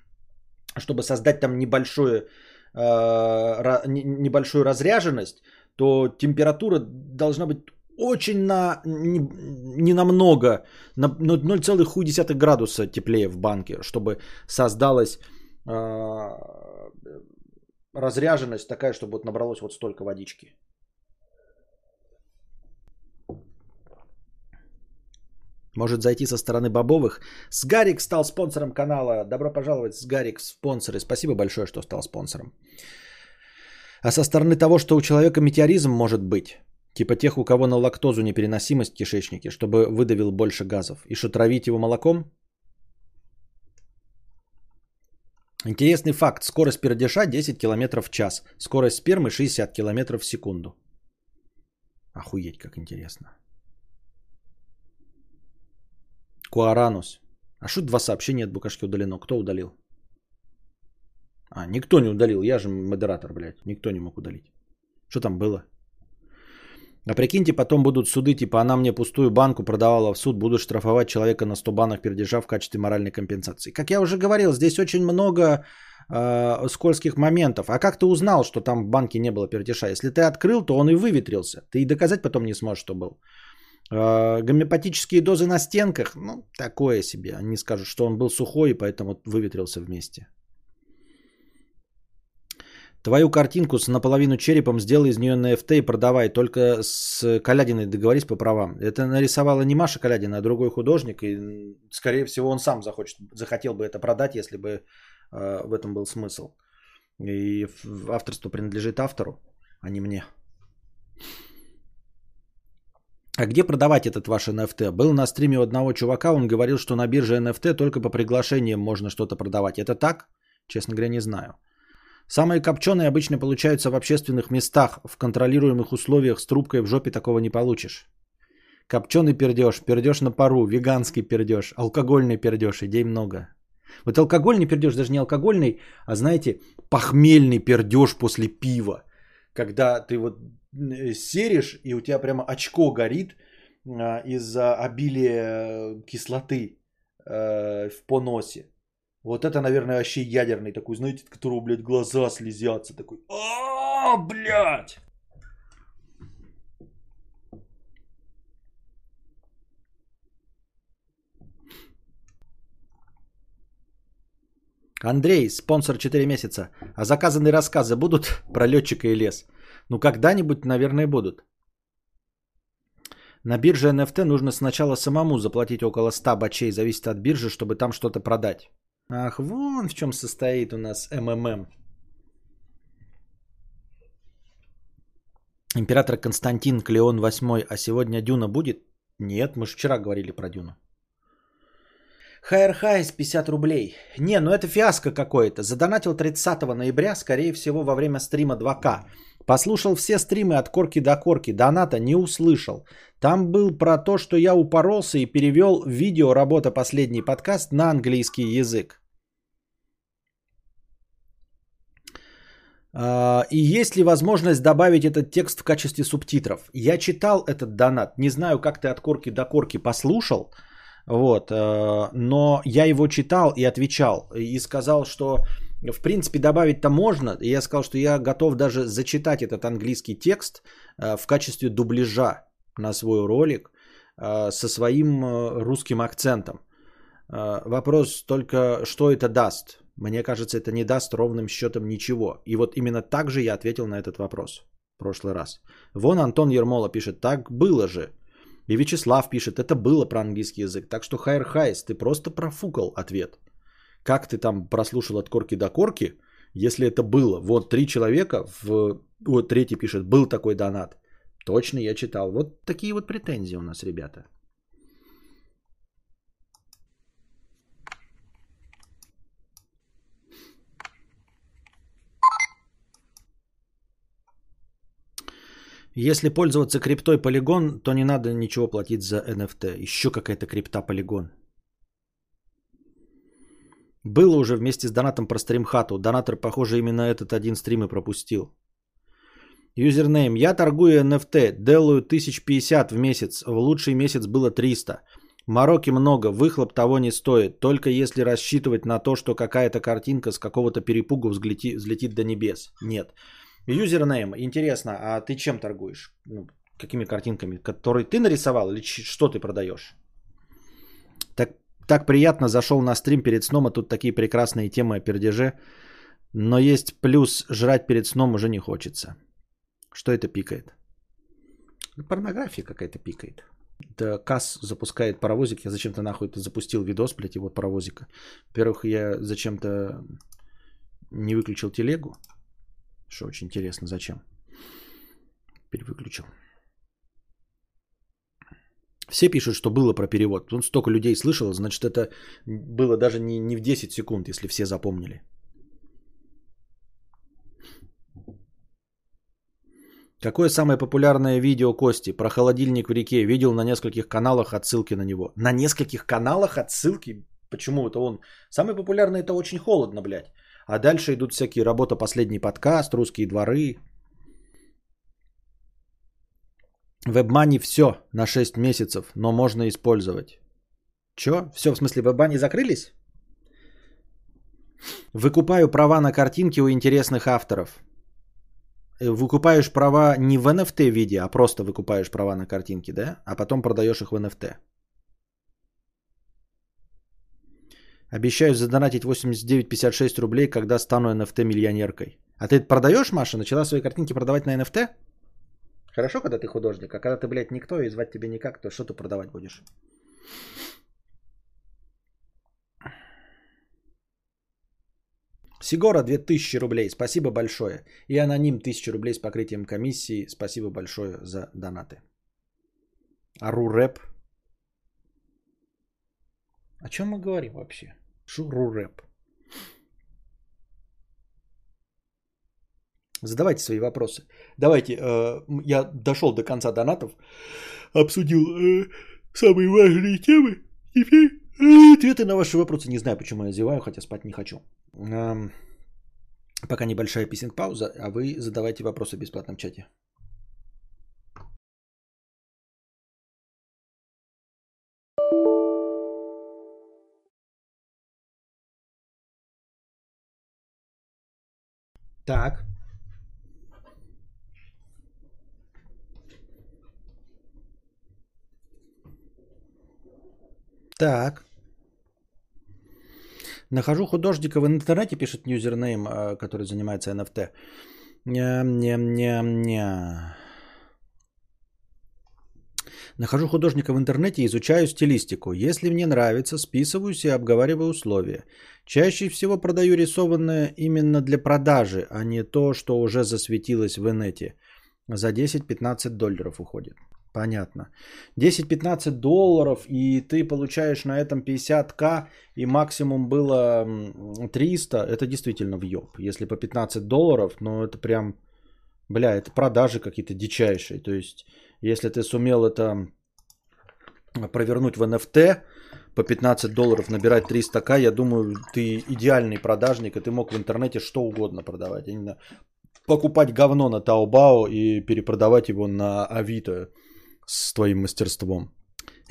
чтобы создать там небольшую, э, небольшую разряженность, то температура должна быть очень на, не, не намного, на ноль целых одна десятая градуса теплее в банке, чтобы создалась э, разряженность такая, чтобы вот набралось вот столько водички. Может зайти со стороны бобовых. Сгарик стал спонсором канала. Добро пожаловать, Сгарик, спонсоры. Спасибо большое, что стал спонсором. А со стороны того, что у человека метеоризм может быть. Типа тех, у кого на лактозу непереносимость в кишечнике, чтобы выдавил больше газов. И что, травить его молоком? Интересный факт. Скорость пердеша десять километров в час. Скорость спермы шестьдесят километров в секунду. Охуеть, как интересно. Куаранус. А что два сообщения от Букашки удалено? Кто удалил? А, никто не удалил. Я же модератор, блядь. Никто не мог удалить. Что там было? А прикиньте, потом будут суды, типа она мне пустую банку продавала в суд, буду штрафовать человека на сто банок пердежа в качестве моральной компенсации. Как я уже говорил, здесь очень много э, скользких моментов. А как ты узнал, что там в банке не было пердежа? Если ты открыл, то он и выветрился. Ты и доказать потом не сможешь, что был. Э, гомеопатические дозы на стенках, ну, такое себе. Они скажут, что он был сухой и поэтому выветрился вместе. Твою картинку с наполовину черепом сделай из нее эн эф ти и продавай. Только с Калядиной договорись по правам. Это нарисовала не Маша Калядина, а другой художник. И, скорее всего, он сам захочет, захотел бы это продать, если бы э, в этом был смысл. И авторство принадлежит автору, а не мне. А где продавать этот ваш эн эф ти? Был на стриме одного чувака, он говорил, что на бирже эн эф ти только по приглашениям можно что-то продавать. Это так? Честно говоря, не знаю. Самые копченые обычно получаются в общественных местах, в контролируемых условиях с трубкой в жопе такого не получишь. Копченый пердеж, пердеж на пару, веганский пердеж, алкогольный пердеж, идей много. Вот алкогольный пердеж, даже не алкогольный, а знаете, похмельный пердеж после пива. Когда ты вот серишь, и у тебя прямо очко горит из-за обилия кислоты в поносе. Вот это, наверное, вообще ядерный такой, знаете, от которого, блядь, глаза слезятся. Такой, ааа, блядь. Андрей, спонсор четыре месяца. А заказанные рассказы будут про летчика и лес? Ну, когда-нибудь, наверное, будут. На бирже эн эф ти нужно сначала самому заплатить около сто бачей, зависит от биржи, чтобы там что-то продать. Ах, вон в чем состоит у нас МММ. Император Константин, Клеон восьмой. А сегодня Дюна будет? Нет, мы же вчера говорили про Дюну. Хайрхайс пятьдесят рублей. Не, ну это фиаско какое-то. Задонатил тридцатого ноября, скорее всего, во время стрима два ка. Послушал все стримы от корки до корки. Доната не услышал. Там был про то, что я упоролся и перевел видео «Работа. Последний подкаст» на английский язык. И есть ли возможность добавить этот текст в качестве субтитров? Я читал этот донат. Не знаю, как ты от корки до корки послушал. Вот. Но я его читал и отвечал. И сказал, что в принципе добавить-то можно. И я сказал, что я готов даже зачитать этот английский текст в качестве дубляжа на свой ролик со своим русским акцентом. Вопрос только, что это даст? Мне кажется, это не даст ровным счетом ничего. И вот именно так же я ответил на этот вопрос в прошлый раз. Вон Антон Ермола пишет, так было же. И Вячеслав пишет, это было про английский язык. Так что Хайр Хайс, ты просто профукал ответ. Как ты там прослушал от корки до корки, если это было? Вот три человека, в... вот третий пишет, был такой донат. Точно, я читал. Вот такие вот претензии у нас, ребята. Если пользоваться криптой Polygon, то не надо ничего платить за эн эф ти. Еще какая-то крипта Polygon. Было уже вместе с донатом про стримхату. Донатор, похоже, именно этот один стрим и пропустил. Юзернейм. Я торгую эн эф ти. Делаю тысяча пятьдесят в месяц. В лучший месяц было триста. Мороки много. Выхлоп того не стоит. Только если рассчитывать на то, что какая-то картинка с какого-то перепугу взлетит, взлетит до небес. Нет. Юзернейм, интересно, а ты чем торгуешь? Ну, какими картинками? Которые ты нарисовал или что ты продаешь? Так, так приятно, зашел на стрим перед сном, а тут такие прекрасные темы о пердеже. Но есть плюс, жрать перед сном уже не хочется. Что это пикает? Порнография какая-то пикает. Это Касс запускает паровозик. Я зачем-то нахуй запустил видос, блядь, его паровозика. Во-первых, я зачем-то не выключил телегу. Что очень интересно, зачем? Перевыключил. Все пишут, что было про перевод. Тут столько людей слышало, значит, это было даже не, не в десять секунд, если все запомнили. Какое самое популярное видео Кости? Про холодильник в реке. Видел на нескольких каналах отсылки на него. На нескольких каналах отсылки? Почему это он? Самое популярное это очень холодно, блядь. А дальше идут всякие работа «Последний подкаст», «Русские дворы». Вебмани все на шесть месяцев, но можно использовать. Че? Все, в смысле, вебмани закрылись? Выкупаю права на картинки у интересных авторов. Выкупаешь права не в эн эф ти виде, а просто выкупаешь права на картинки, да? А потом продаешь их в эн эф ти. Обещаю задонатить восемьдесят девять пятьдесят шесть рублей, когда стану эн эф ти-миллионеркой. А ты это продаешь, Маша? Начала свои картинки продавать на эн эф ти? Хорошо, когда ты художник, а когда ты, блядь, никто и звать тебя никак, то что ты продавать будешь? Сигора две тысячи рублей, спасибо большое. И аноним тысяча рублей с покрытием комиссии, спасибо большое за донаты. Ару рэп. О чем мы говорим вообще? Шуру рэп. Задавайте свои вопросы. Давайте, э, я дошел до конца донатов, обсудил э, самые важные темы. Теперь э, ответы на ваши вопросы. Не знаю, почему я зеваю, хотя спать не хочу. Э, пока небольшая писинг-пауза, а вы задавайте вопросы в бесплатном чате. Так. Так. Нахожу художника в интернете, пишет юзернейм, который занимается эн эф ти. Ням-ням-ням-ням. Нахожу художника в интернете и изучаю стилистику. Если мне нравится, списываюсь и обговариваю условия. Чаще всего продаю рисованное именно для продажи, а не то, что уже засветилось в инете. За десять-пятнадцать долларов уходит. Понятно. десять-пятнадцать долларов, и ты получаешь на этом пятьдесят тысяч, и максимум было триста. Это действительно въеб. Если по пятнадцать долларов, ну это прям... Бля, это продажи какие-то дичайшие. То есть... Если ты сумел это провернуть в эн эф ти, по пятнадцать долларов набирать триста тысяч, я думаю, ты идеальный продажник, и ты мог в интернете что угодно продавать. Именно покупать говно на Таобао и перепродавать его на Авито с твоим мастерством.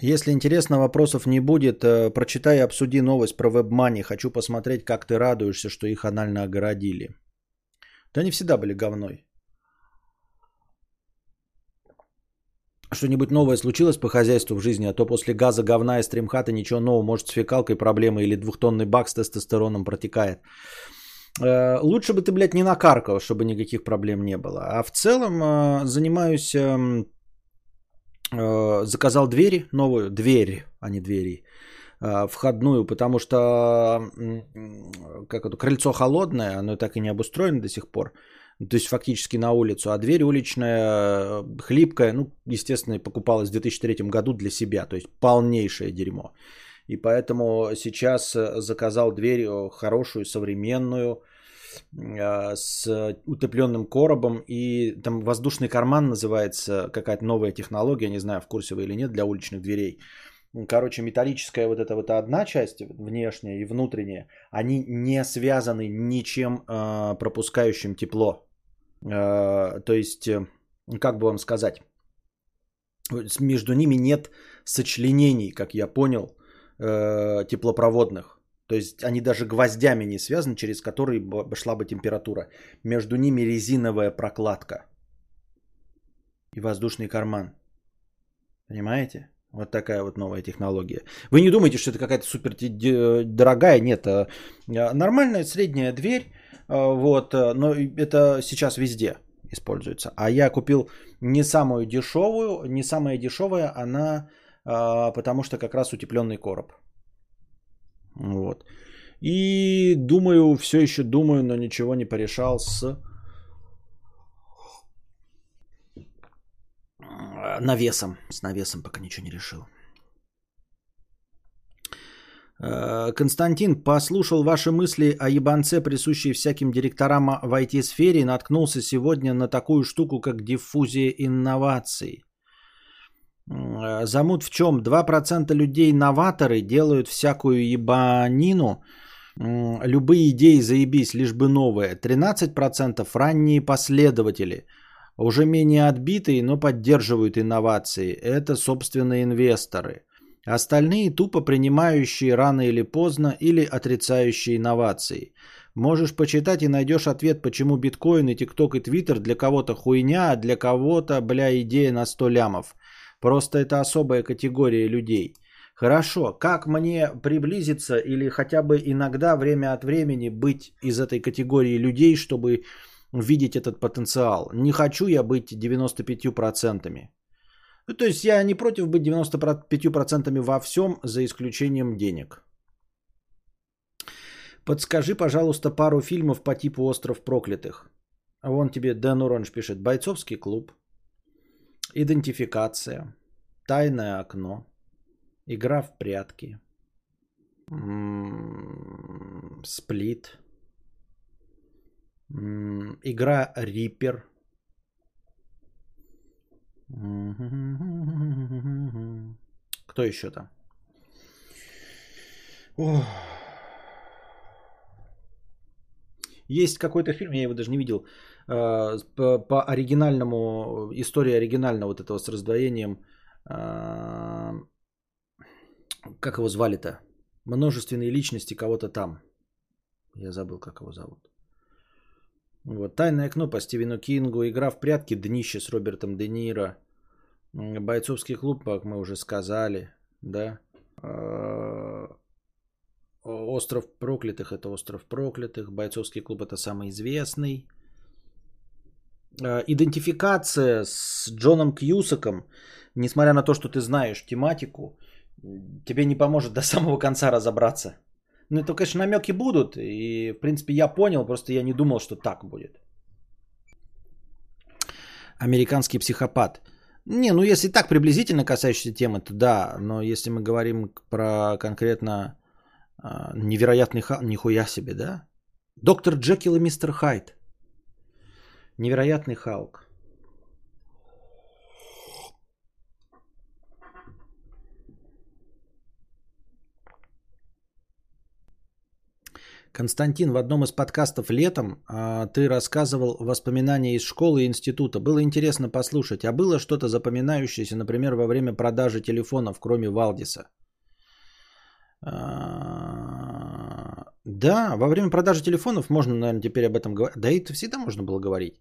Если интересно, вопросов не будет. Прочитай и обсуди новость про WebMoney. Хочу посмотреть, как ты радуешься, что их анально огородили. Да они всегда были говной. Что-нибудь новое случилось по хозяйству в жизни, а то после газа, говна и стримхата ничего нового. Может, с фекалкой проблемы или двухтонный бак с тестостероном протекает. Э, лучше бы ты, блядь, не накаркал, чтобы никаких проблем не было. А в целом э, занимаюсь... Э, э, заказал двери, новую дверь, а не двери, э, входную, потому что э, как это, крыльцо холодное, оно так и не обустроено до сих пор. То есть фактически на улицу, а дверь уличная, хлипкая, ну, естественно, покупалась в две тысячи третьем году для себя, то есть полнейшее дерьмо. И поэтому сейчас заказал дверь хорошую, современную, с утепленным коробом, и там воздушный карман называется, какая-то новая технология, не знаю, в курсе вы или нет, для уличных дверей. Короче, металлическая вот эта вот одна часть, внешняя и внутренняя, они не связаны ничем э, пропускающим тепло. Э, то есть, э, как бы вам сказать, между ними нет сочленений, как я понял, э, теплопроводных. То есть, они даже гвоздями не связаны, через которые шла бы температура. Между ними резиновая прокладка и воздушный карман. Понимаете? Вот такая вот новая технология. Вы не думаете, что это какая-то супер дорогая, нет, нормальная средняя дверь, вот, но это сейчас везде используется. А я купил не самую дешевую, не самая дешевая она, потому что как раз утепленный короб. Вот. И думаю, все еще думаю, но ничего не порешал с навесом. С навесом пока ничего не решил. Константин, послушал ваши мысли о ебанце, присущей всяким директорам в ай ти-сфере, и наткнулся сегодня на такую штуку, как диффузия инноваций. Замут в чем? два процента людей новаторы, делают всякую ебанину. Любые идеи заебись, лишь бы новые. тринадцать процентов ранние последователи. Уже менее отбитые, но поддерживают инновации. Это, собственно, инвесторы. Остальные тупо принимающие рано или поздно или отрицающие инновации. Можешь почитать и найдешь ответ, почему биткоин и тикток и твиттер для кого-то хуйня, а для кого-то, бля, идея на сто лямов. Просто это особая категория людей. Хорошо, как мне приблизиться или хотя бы иногда время от времени быть из этой категории людей, чтобы... видеть этот потенциал. Не хочу я быть девяносто пятью процентами. Ну, то есть я не против быть девяносто пятью процентами во всем, за исключением денег. Подскажи, пожалуйста, пару фильмов по типу «Остров проклятых». Вон тебе Дэн Оранж пишет. «Бойцовский клуб», «Идентификация», «Тайное окно», «Игра в прятки», «Сплит», «Игра Риппер». Кто еще там? Ох. Есть какой-то фильм, я его даже не видел, по, по оригинальному, история оригинального вот этого с раздвоением, как его звали-то? Множественные личности кого-то там. Я забыл, как его зовут. Вот, «Тайное окно» по Стивену Кингу, «Игра в прятки», «Днище» с Робертом Де Ниро, «Бойцовский клуб», как мы уже сказали, да, «Остров проклятых» — это «Остров проклятых», «Бойцовский клуб» — это самый известный, «Идентификация» с Джоном Кьюсаком, несмотря на то, что ты знаешь тематику, тебе не поможет до самого конца разобраться. Ну, это, конечно, намеки будут, и, в принципе, я понял, просто я не думал, что так будет. «Американский психопат». Не, ну, если так приблизительно касающиеся темы, то да, но если мы говорим про конкретно э, невероятный ха... Нихуя себе, да? «Доктор Джекил и мистер Хайд». «Невероятный Халк». Константин, в одном из подкастов летом а, ты рассказывал воспоминания из школы и института. Было интересно послушать. А было что-то запоминающееся, например, во время продажи телефонов, кроме Валдиса? А, да, во время продажи телефонов можно, наверное, теперь об этом говорить. Да и это всегда можно было говорить,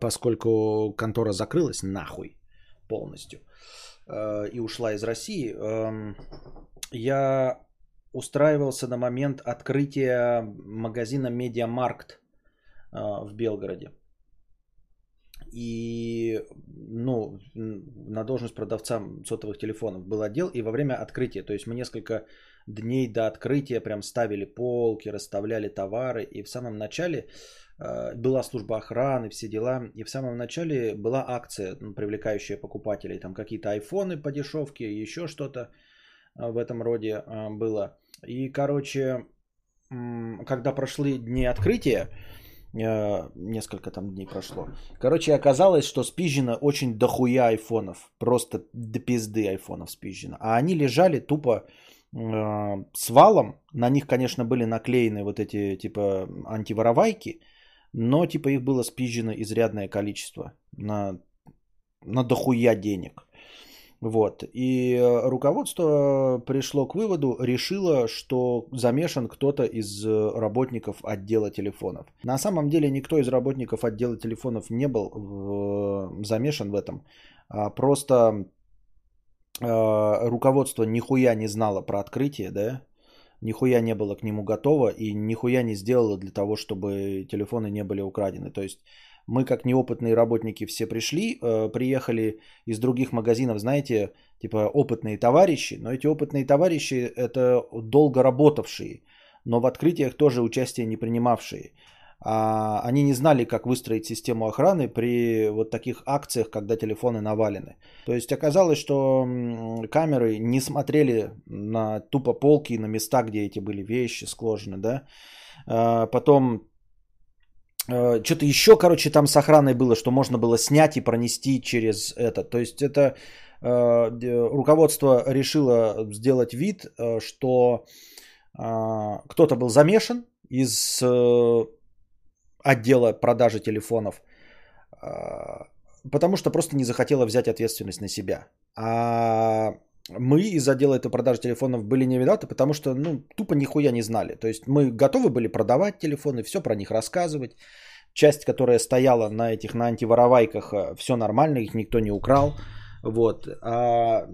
поскольку контора закрылась нахуй полностью и ушла из России. Я устраивался на момент открытия магазина MediaMarkt в Белгороде. И ну, на должность продавца сотовых телефонов был отдел. И во время открытия, то есть мы несколько дней до открытия прям ставили полки, расставляли товары. И в самом начале была служба охраны, все дела. И в самом начале была акция, привлекающая покупателей. Там какие-то айфоны по дешевке, еще что-то в этом роде было. И, короче, когда прошли дни открытия, несколько там дней прошло. Короче, оказалось, что спизжено очень дохуя айфонов. Просто до пизды айфонов спизжено. А они лежали тупо э, свалом. На них, конечно, были наклеены вот эти типа антиворовайки. Но типа их было спизжено изрядное количество. На, на дохуя денег. Вот. И руководство пришло к выводу, решило, что замешан кто-то из работников отдела телефонов. На самом деле никто из работников отдела телефонов не был в... замешан в этом. Просто руководство нихуя не знало про открытие, да? Нихуя не было к нему готово и нихуя не сделало для того, чтобы телефоны не были украдены. То есть мы, как неопытные работники, все пришли, э, приехали из других магазинов, знаете, типа опытные товарищи. Но эти опытные товарищи – это долго работавшие, но в открытиях тоже участие не принимавшие. А они не знали, как выстроить систему охраны при вот таких акциях, когда телефоны навалены. То есть оказалось, что камеры не смотрели на тупо полки, на места, где эти были вещи сложены, да. А потом... Что-то еще, короче, там с охраной было, что можно было снять и пронести через это. То есть это э, руководство решило сделать вид, что э, кто-то был замешан из э, отдела продажи телефонов, э, потому что просто не захотело взять ответственность на себя. А мы из отдела этой продажи телефонов были не виноваты, потому что, ну, тупо нихуя не знали. То есть мы готовы были продавать телефоны, все про них рассказывать. Часть, которая стояла на этих, на антиворовайках, все нормально, их никто не украл. Вот. А,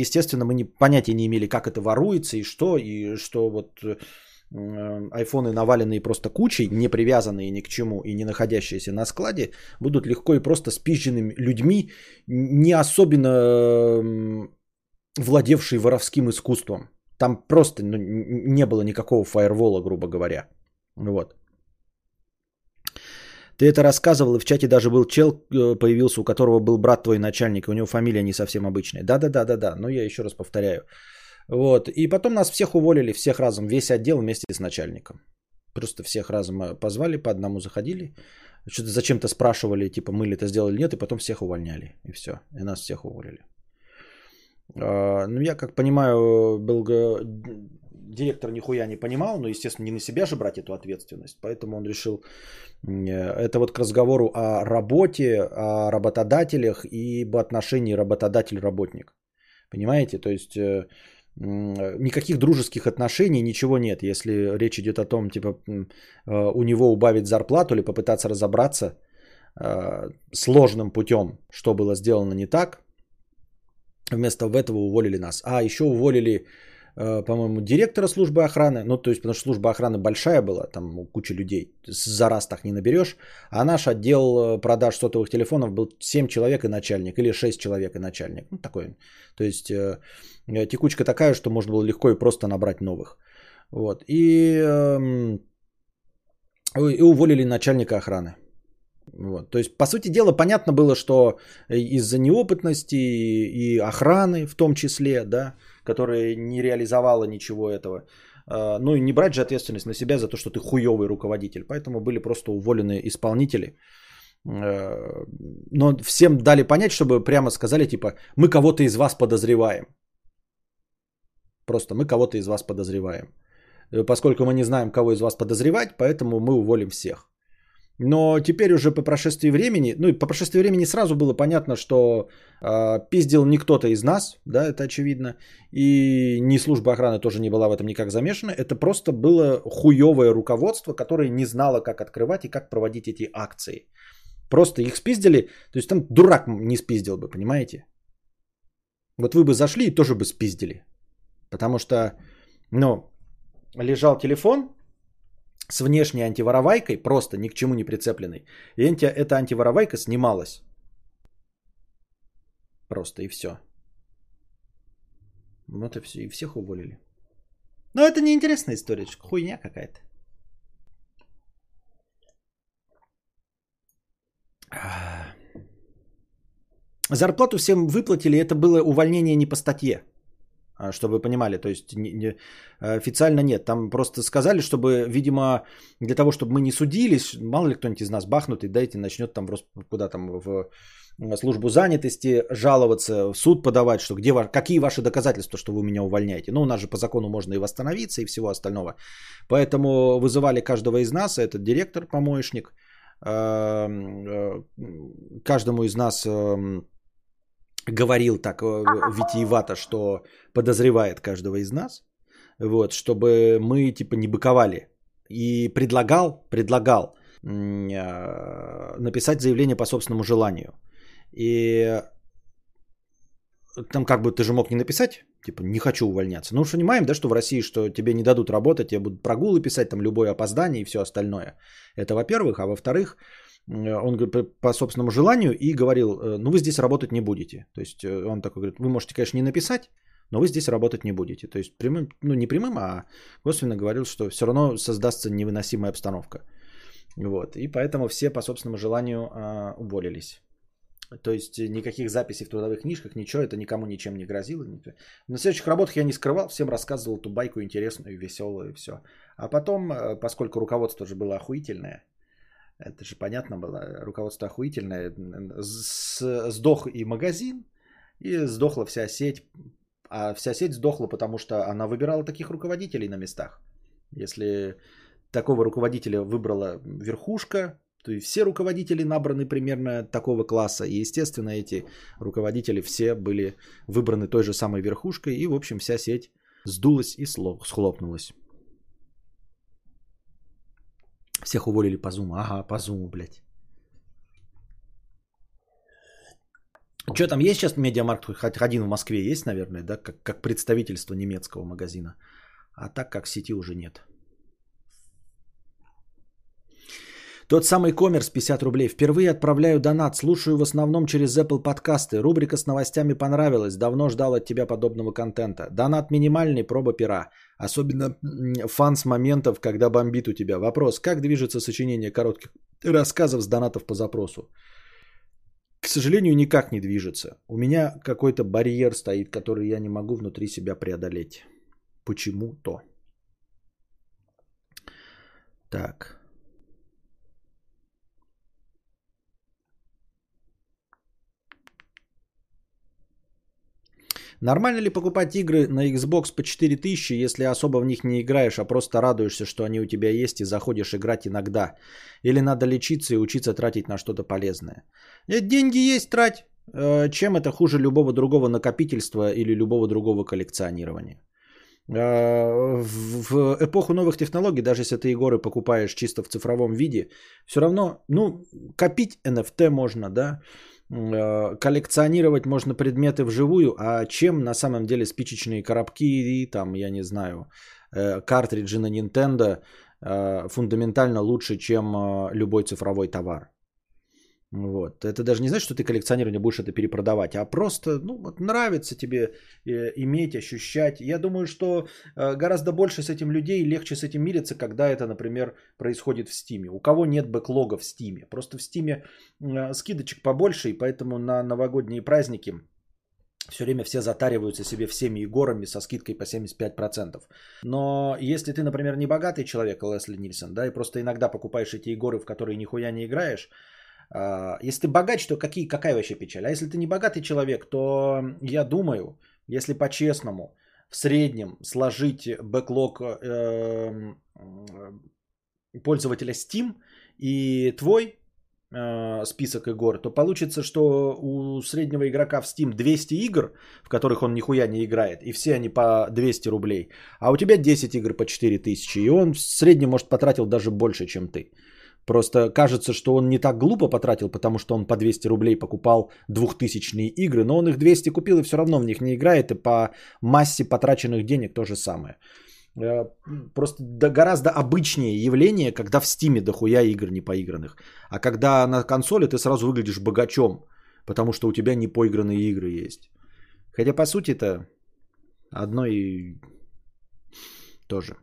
естественно, мы не, понятия не имели, как это воруется и что, и что вот айфоны, наваленные просто кучей, не привязанные ни к чему и не находящиеся на складе, будут легко и просто спизженными людьми, не особенно владевший воровским искусством. Там просто ну, не было никакого фаервола, грубо говоря. Вот. Ты это рассказывал, и в чате даже был чел, появился, у которого был брат твой начальник, и у него фамилия не совсем обычная. Да-да-да-да-да, но я еще раз повторяю. Вот. И потом нас всех уволили, всех разом, весь отдел вместе с начальником. Просто всех разом позвали, по одному заходили, что-то зачем-то спрашивали, типа, мы ли это сделали или нет, и потом всех увольняли. И все, и нас всех уволили. Ну, я, как понимаю, Белго... директор нихуя не понимал, но, естественно, не на себя же брать эту ответственность. Поэтому он решил... Это вот к разговору о работе, о работодателях и об отношении работодатель-работник. Понимаете? То есть никаких дружеских отношений, ничего нет. Если речь идет о том, типа, у него убавить зарплату или попытаться разобраться сложным путем, что было сделано не так, вместо этого уволили нас. А еще уволили, по-моему, директора службы охраны. Ну, то есть, потому что служба охраны большая была, там куча людей, за раз так не наберешь. А наш отдел продаж сотовых телефонов был семь человек и начальник, или шесть человек и начальник. Ну, такое. То есть, текучка такая, что можно было легко и просто набрать новых. Вот. И, и уволили начальника охраны. Вот. То есть, по сути дела, понятно было, что из-за неопытности и охраны в том числе, да, которая не реализовала ничего этого, ну и не брать же ответственность на себя за то, что ты хуёвый руководитель, поэтому были просто уволены исполнители. Но всем дали понять, чтобы прямо сказали, типа, мы кого-то из вас подозреваем. Просто мы кого-то из вас подозреваем. поскольку мы не знаем, кого из вас подозревать, поэтому мы уволим всех. Но теперь уже по прошествии времени, ну и по прошествии времени сразу было понятно, что э, пиздил не кто-то из нас, да, это очевидно, и ни служба охраны тоже не была в этом никак замешана, это просто было хуевое руководство, которое не знало, как открывать и как проводить эти акции. Просто их спиздили, то есть там дурак не спиздил бы, понимаете? Вот вы бы зашли и тоже бы спиздили, потому что, ну, лежал телефон с внешней антиворовайкой, просто ни к чему не прицепленной. И эта антиворовайка снималась. Просто и все. Вот и все. И всех уволили. Но это не интересная история. Хуйня какая-то. Зарплату всем выплатили. Это было увольнение не по статье. Чтобы вы понимали, то есть не, не, официально нет. Там просто сказали, чтобы, видимо, для того, чтобы мы не судились, мало ли кто-нибудь из нас бахнут и дайте начнет там куда там в службу занятости жаловаться, в суд подавать, что где какие ваши доказательства, что вы меня увольняете. Ну, у нас же по закону можно и восстановиться и всего остального. Поэтому вызывали каждого из нас, этот директор, помощник, каждому из нас говорил так витиевато, что подозревает каждого из нас, вот, чтобы мы типа не быковали. И предлагал, предлагал написать заявление по собственному желанию. И там как бы ты же мог не написать, типа не хочу увольняться. Ну, понимаем, да, что в России, что тебе не дадут работать, тебе будут прогулы писать, там любое опоздание и все остальное. Это во-первых. А во-вторых, он по собственному желанию и говорил, ну вы здесь работать не будете. То есть он такой говорит, вы можете, конечно, не написать, но вы здесь работать не будете. То есть прямым, ну не прямым, а косвенно говорил, что все равно создастся невыносимая обстановка. Вот. И поэтому все по собственному желанию а, уволились. То есть никаких записей в трудовых книжках, ничего, это никому ничем не грозило. На следующих работах я не скрывал, всем рассказывал эту байку интересную, веселую и все. А потом, поскольку руководство же было охуительное, это же понятно было, руководство охуительное. Сдох и магазин, и сдохла вся сеть. А вся сеть сдохла, потому что она выбирала таких руководителей на местах. Если такого руководителя выбрала верхушка, то и все руководители набраны примерно такого класса. И, естественно, эти руководители все были выбраны той же самой верхушкой. И, в общем, вся сеть сдулась и схлопнулась. Всех уволили по зуму. Ага, по зуму, блядь. Что там есть сейчас? MediaMarkt хоть один в Москве есть, наверное, да? Как, как представительство немецкого магазина. А так как сети уже нет. Тот самый коммерс, пятьдесят рублей. Впервые отправляю донат. Слушаю в основном через Apple подкасты. Рубрика с новостями понравилась. Давно ждал от тебя подобного контента. Донат минимальный, проба пера. Особенно фан с моментов, когда бомбит у тебя. Вопрос, как движется сочинение коротких рассказов с донатов по запросу? К сожалению, никак не движется. У меня какой-то барьер стоит, который я не могу внутри себя преодолеть. Почему-то. Так. Нормально ли покупать игры на Xbox по четыре тысячи, если особо в них не играешь, а просто радуешься, что они у тебя есть и заходишь играть иногда? Или надо лечиться и учиться тратить на что-то полезное? Нет, деньги есть, трать. Чем это хуже любого другого накопительства или любого другого коллекционирования? В эпоху новых технологий, даже если ты, Егоры, покупаешь чисто в цифровом виде, все равно, ну, копить эн эф ти можно, да? Коллекционировать можно предметы вживую, а чем на самом деле спичечные коробки и там, я не знаю, картриджи на Nintendo фундаментально лучше, чем любой цифровой товар. Вот. Это даже не значит, что ты коллекционирование будешь это перепродавать, а просто ну, вот нравится тебе иметь, ощущать. Я думаю, что гораздо больше с этим людей легче с этим мириться, когда это, например, происходит в Steam. У кого нет бэклога в Steam? Просто в Steam скидочек побольше, и поэтому на новогодние праздники все время все затариваются себе всеми Егорами со скидкой по семьдесят пять процентов. Но если ты, например, не богатый человек, Лесли Нильсон, да, и просто иногда покупаешь эти Егоры, в которые нихуя не играешь, если ты богач, то какие, какая вообще печаль? А если ты не богатый человек, то я думаю, если по-честному, в среднем сложить бэклог э, пользователя Steam и твой э, список игр, то получится, что у среднего игрока в Steam двести игр, в которых он нихуя не играет, и все они по двести рублей, а у тебя десять игр по четыре тысячи, и он в среднем, может, потратил даже больше, чем ты. Просто кажется, что он не так глупо потратил, потому что он по двести рублей покупал двухтысячные игры, но он их двести купил и все равно в них не играет, и по массе потраченных денег то же самое. Просто гораздо обычнее явление, когда в Стиме дохуя игр не поигранных, а когда на консоли ты сразу выглядишь богачом, потому что у тебя не поигранные игры есть. Хотя по сути это одно и то же.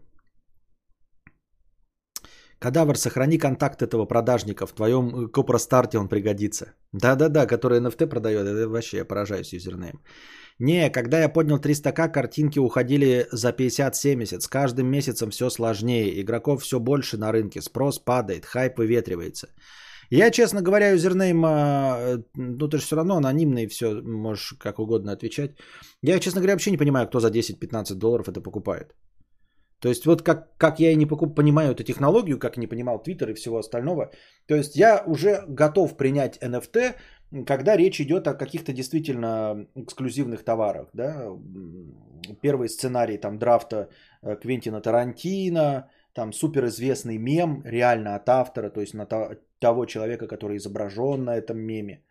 Кадавр, сохрани контакт этого продажника. В твоем копростарте он пригодится. Да-да-да, который эн эф ти продает. Это вообще, я поражаюсь юзернейм. Не, когда я поднял триста тысяч, картинки уходили за пятьдесят-семьдесят. С каждым месяцем все сложнее. Игроков все больше на рынке. Спрос падает, хайп выветривается. Я, честно говоря, юзернейм... Ну, ты же все равно анонимный, все, можешь как угодно отвечать. Я, честно говоря, вообще не понимаю, кто за десять-пятнадцать долларов это покупает. То есть вот как, как я и не покуп, понимаю эту технологию, как не понимал Twitter и всего остального. То есть я уже готов принять эн эф ти, когда речь идет о каких-то действительно эксклюзивных товарах. Да? Первый сценарий там, драфта Квентина Тарантино, там суперизвестный мем реально от автора, то есть на того человека, который изображен на этом меме.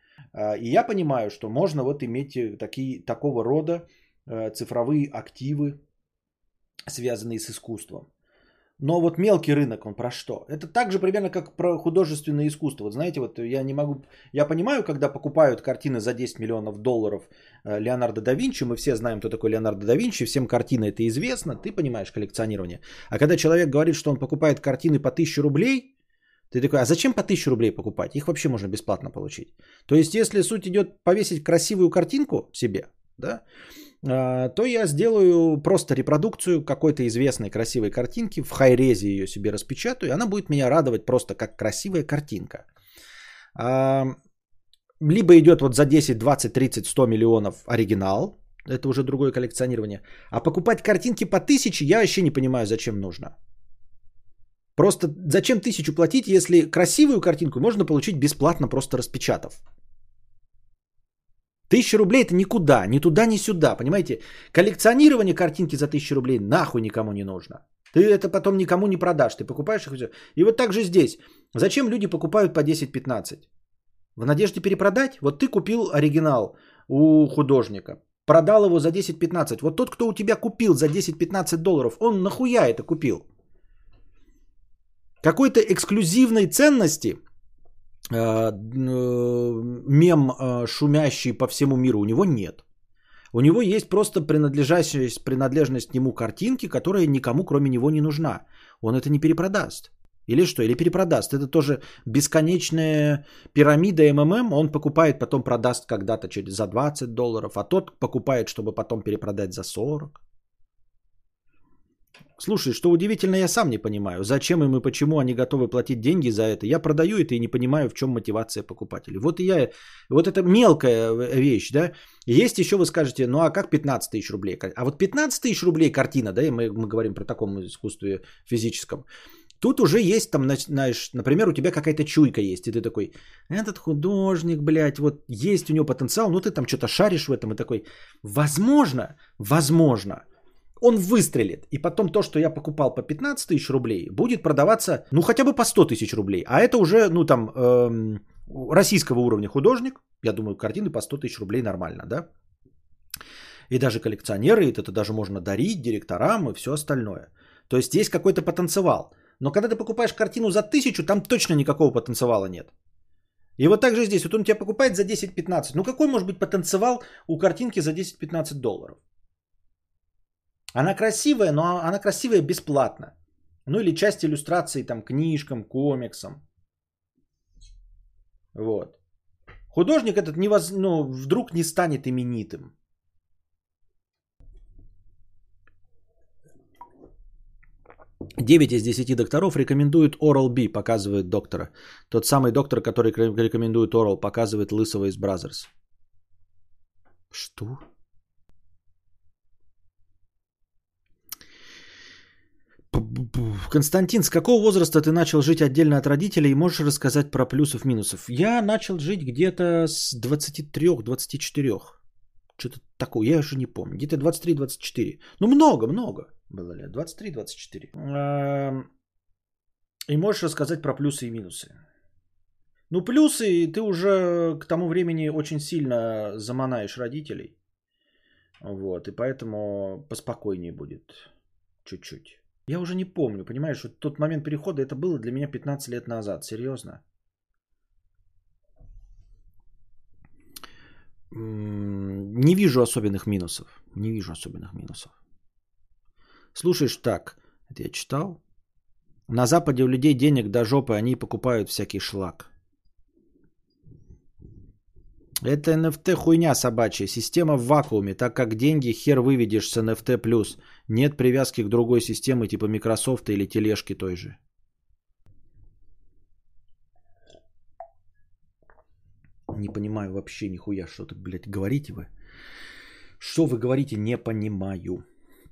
И я понимаю, что можно вот иметь такие, такого рода цифровые активы, связанные с искусством. Но вот мелкий рынок, он про что? Это так же примерно, как про художественное искусство. Вот знаете, вот я не могу... Я понимаю, когда покупают картины за десять миллионов долларов Леонардо да Винчи, мы все знаем, кто такой Леонардо да Винчи, всем картина это известно, ты понимаешь коллекционирование. А когда человек говорит, что он покупает картины по тысяче рублей, ты такой, а зачем по тысяче рублей покупать? Их вообще можно бесплатно получить. То есть, если суть идет повесить красивую картинку себе, да, то я сделаю просто репродукцию какой-то известной красивой картинки, в хай-резе ее себе распечатаю, и она будет меня радовать просто как красивая картинка. Либо идет вот за десять, двадцать, тридцать, сто миллионов оригинал, это уже другое коллекционирование, а покупать картинки по тысяче я вообще не понимаю, зачем нужно. Просто зачем тысячу платить, если красивую картинку можно получить бесплатно, просто распечатав. Тысяча рублей это никуда, ни туда, ни сюда, понимаете? Коллекционирование картинки за тысячу рублей нахуй никому не нужно. Ты это потом никому не продашь, ты покупаешь их и все. И вот так же здесь. Зачем люди покупают по десять-пятнадцать? В надежде перепродать? Вот ты купил оригинал у художника, продал его за десять-пятнадцать. Вот тот, кто у тебя купил за десять-пятнадцать долларов, он нахуя это купил? Какой-то эксклюзивной ценности... мем, шумящий по всему миру, у него нет. У него есть просто принадлежащая принадлежность к нему картинки, которая никому кроме него не нужна. Он это не перепродаст. Или что? Или перепродаст. Это тоже бесконечная пирамида эм эм эм. Он покупает, потом продаст когда-то через за двадцать долларов, а тот покупает, чтобы потом перепродать за сорок. Слушай, что удивительно, я сам не понимаю, зачем им и почему они готовы платить деньги за это. Я продаю это и не понимаю, в чем мотивация покупателей. Вот и я, вот это мелкая вещь, да. Есть еще, вы скажете, ну а как пятнадцать тысяч рублей? А вот пятнадцать тысяч рублей картина, да, и мы, мы говорим про таком искусстве физическом. Тут уже есть там, знаешь, например, у тебя какая-то чуйка есть, и ты такой, этот художник, блядь, вот есть у него потенциал, ну ты там что-то шаришь в этом и такой, возможно, возможно, он выстрелит, и потом то, что я покупал по пятнадцать тысяч рублей, будет продаваться, ну, хотя бы по сто тысяч рублей. А это уже, ну, там, эм, российского уровня художник, я думаю, картины по сто тысяч рублей нормально, да? И даже коллекционеры, это даже можно дарить директорам и все остальное. То есть есть какой-то потенциал. Но когда ты покупаешь картину за тысячу, там точно никакого потенциала нет. И вот так же здесь, вот он тебя покупает за десять-пятнадцать. Ну, какой может быть потенциал у картинки за десять-пятнадцать долларов? Она красивая, но она красивая бесплатно. Ну или часть иллюстрации там книжкам, комиксам. Вот. Художник этот не воз... ну, вдруг не станет именитым. девять из десяти докторов рекомендуют Oral-B, показывает доктора. Тот самый доктор, который рекомендует Oral, показывает лысого из Brazzers. Что? Константин, с какого возраста ты начал жить отдельно от родителей и можешь рассказать про плюсов-минусов? Я начал жить где-то с двадцати трёх двадцати четырёх. Что-то такое, я уже не помню. Где-то двадцать три двадцать четыре. Ну, много-много было лет. двадцать три двадцать четыре. И можешь рассказать про плюсы и минусы. Ну, плюсы, ты уже к тому времени очень сильно заманаешь родителей. Вот, и поэтому поспокойнее будет чуть-чуть. Я уже не помню, понимаешь, вот тот момент перехода, это было для меня пятнадцать лет назад, серьезно. Не вижу особенных минусов, не вижу особенных минусов. Слушаешь, так, это я читал. На Западе у людей денег до жопы, они покупают всякий шлак. Это эн эф ти хуйня собачья, система в вакууме, так как деньги хер выведешь с эн эф ти плюс. Нет привязки к другой системе типа Microsoft или тележки той же. Не понимаю вообще нихуя, что-то, блядь, говорите вы. Что вы говорите, не понимаю.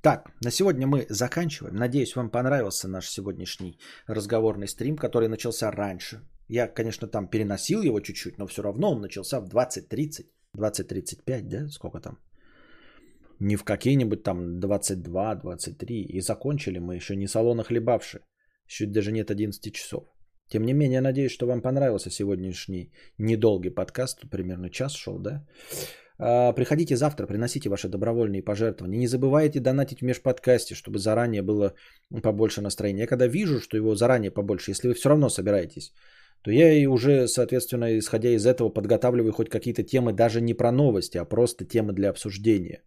Так, на сегодня мы заканчиваем. Надеюсь, вам понравился наш сегодняшний разговорный стрим, который начался раньше. Я, конечно, там переносил его чуть-чуть, но все равно он начался в двадцать тридцать, двадцать тридцать пять, да, сколько там? Не в какие-нибудь там двадцать два двадцать три. И закончили мы еще не салона хлебавши. Еще даже нет одиннадцати часов. Тем не менее, надеюсь, что вам понравился сегодняшний недолгий подкаст. Примерно час шел, да? Приходите завтра, приносите ваши добровольные пожертвования. Не забывайте донатить в межподкасте, чтобы заранее было побольше настроения. Я когда вижу, что его заранее побольше, если вы все равно собираетесь, то я и уже, соответственно, исходя из этого, подготавливаю хоть какие-то темы, даже не про новости, а просто темы для обсуждения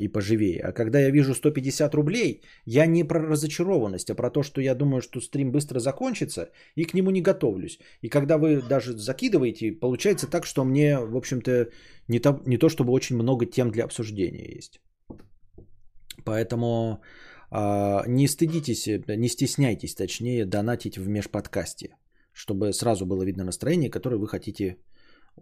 и поживее. А когда я вижу сто пятьдесят рублей, я не про разочарованность, а про то, что я думаю, что стрим быстро закончится, и к нему не готовлюсь. И когда вы даже закидываете, получается так, что мне, в общем-то, не то, не то чтобы очень много тем для обсуждения есть. Поэтому э, не стыдитесь, не стесняйтесь, точнее, донатить в межподкасте, чтобы сразу было видно настроение, которое вы хотите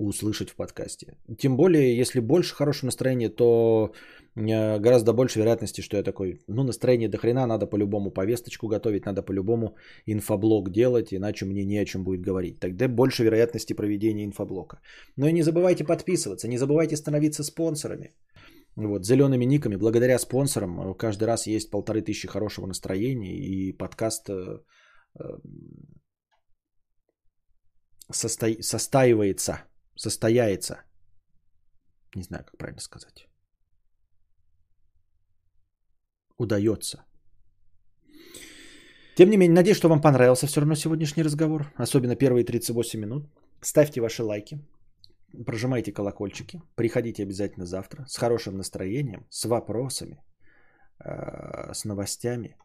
услышать в подкасте. Тем более, если больше хорошего настроения, то гораздо больше вероятности, что я такой, ну, настроение до хрена, надо по-любому повесточку готовить, надо по-любому инфоблог делать, иначе мне не о чем будет говорить. Тогда больше вероятности проведения инфоблока. Но и не забывайте подписываться, не забывайте становиться спонсорами. Вот, зелеными никами. Благодаря спонсорам каждый раз есть полторы тысячи хорошего настроения, и подкаст состо... состаивается. Состояется. Не знаю, как правильно сказать. Удается. Тем не менее, надеюсь, что вам понравился все равно сегодняшний разговор. Особенно первые тридцать восемь минут. Ставьте ваши лайки. Прожимайте колокольчики. Приходите обязательно завтра. С хорошим настроением. С вопросами. С новостями.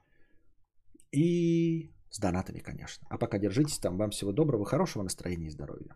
И с донатами, конечно. А пока держитесь там. Вам всего доброго, хорошего настроения и здоровья.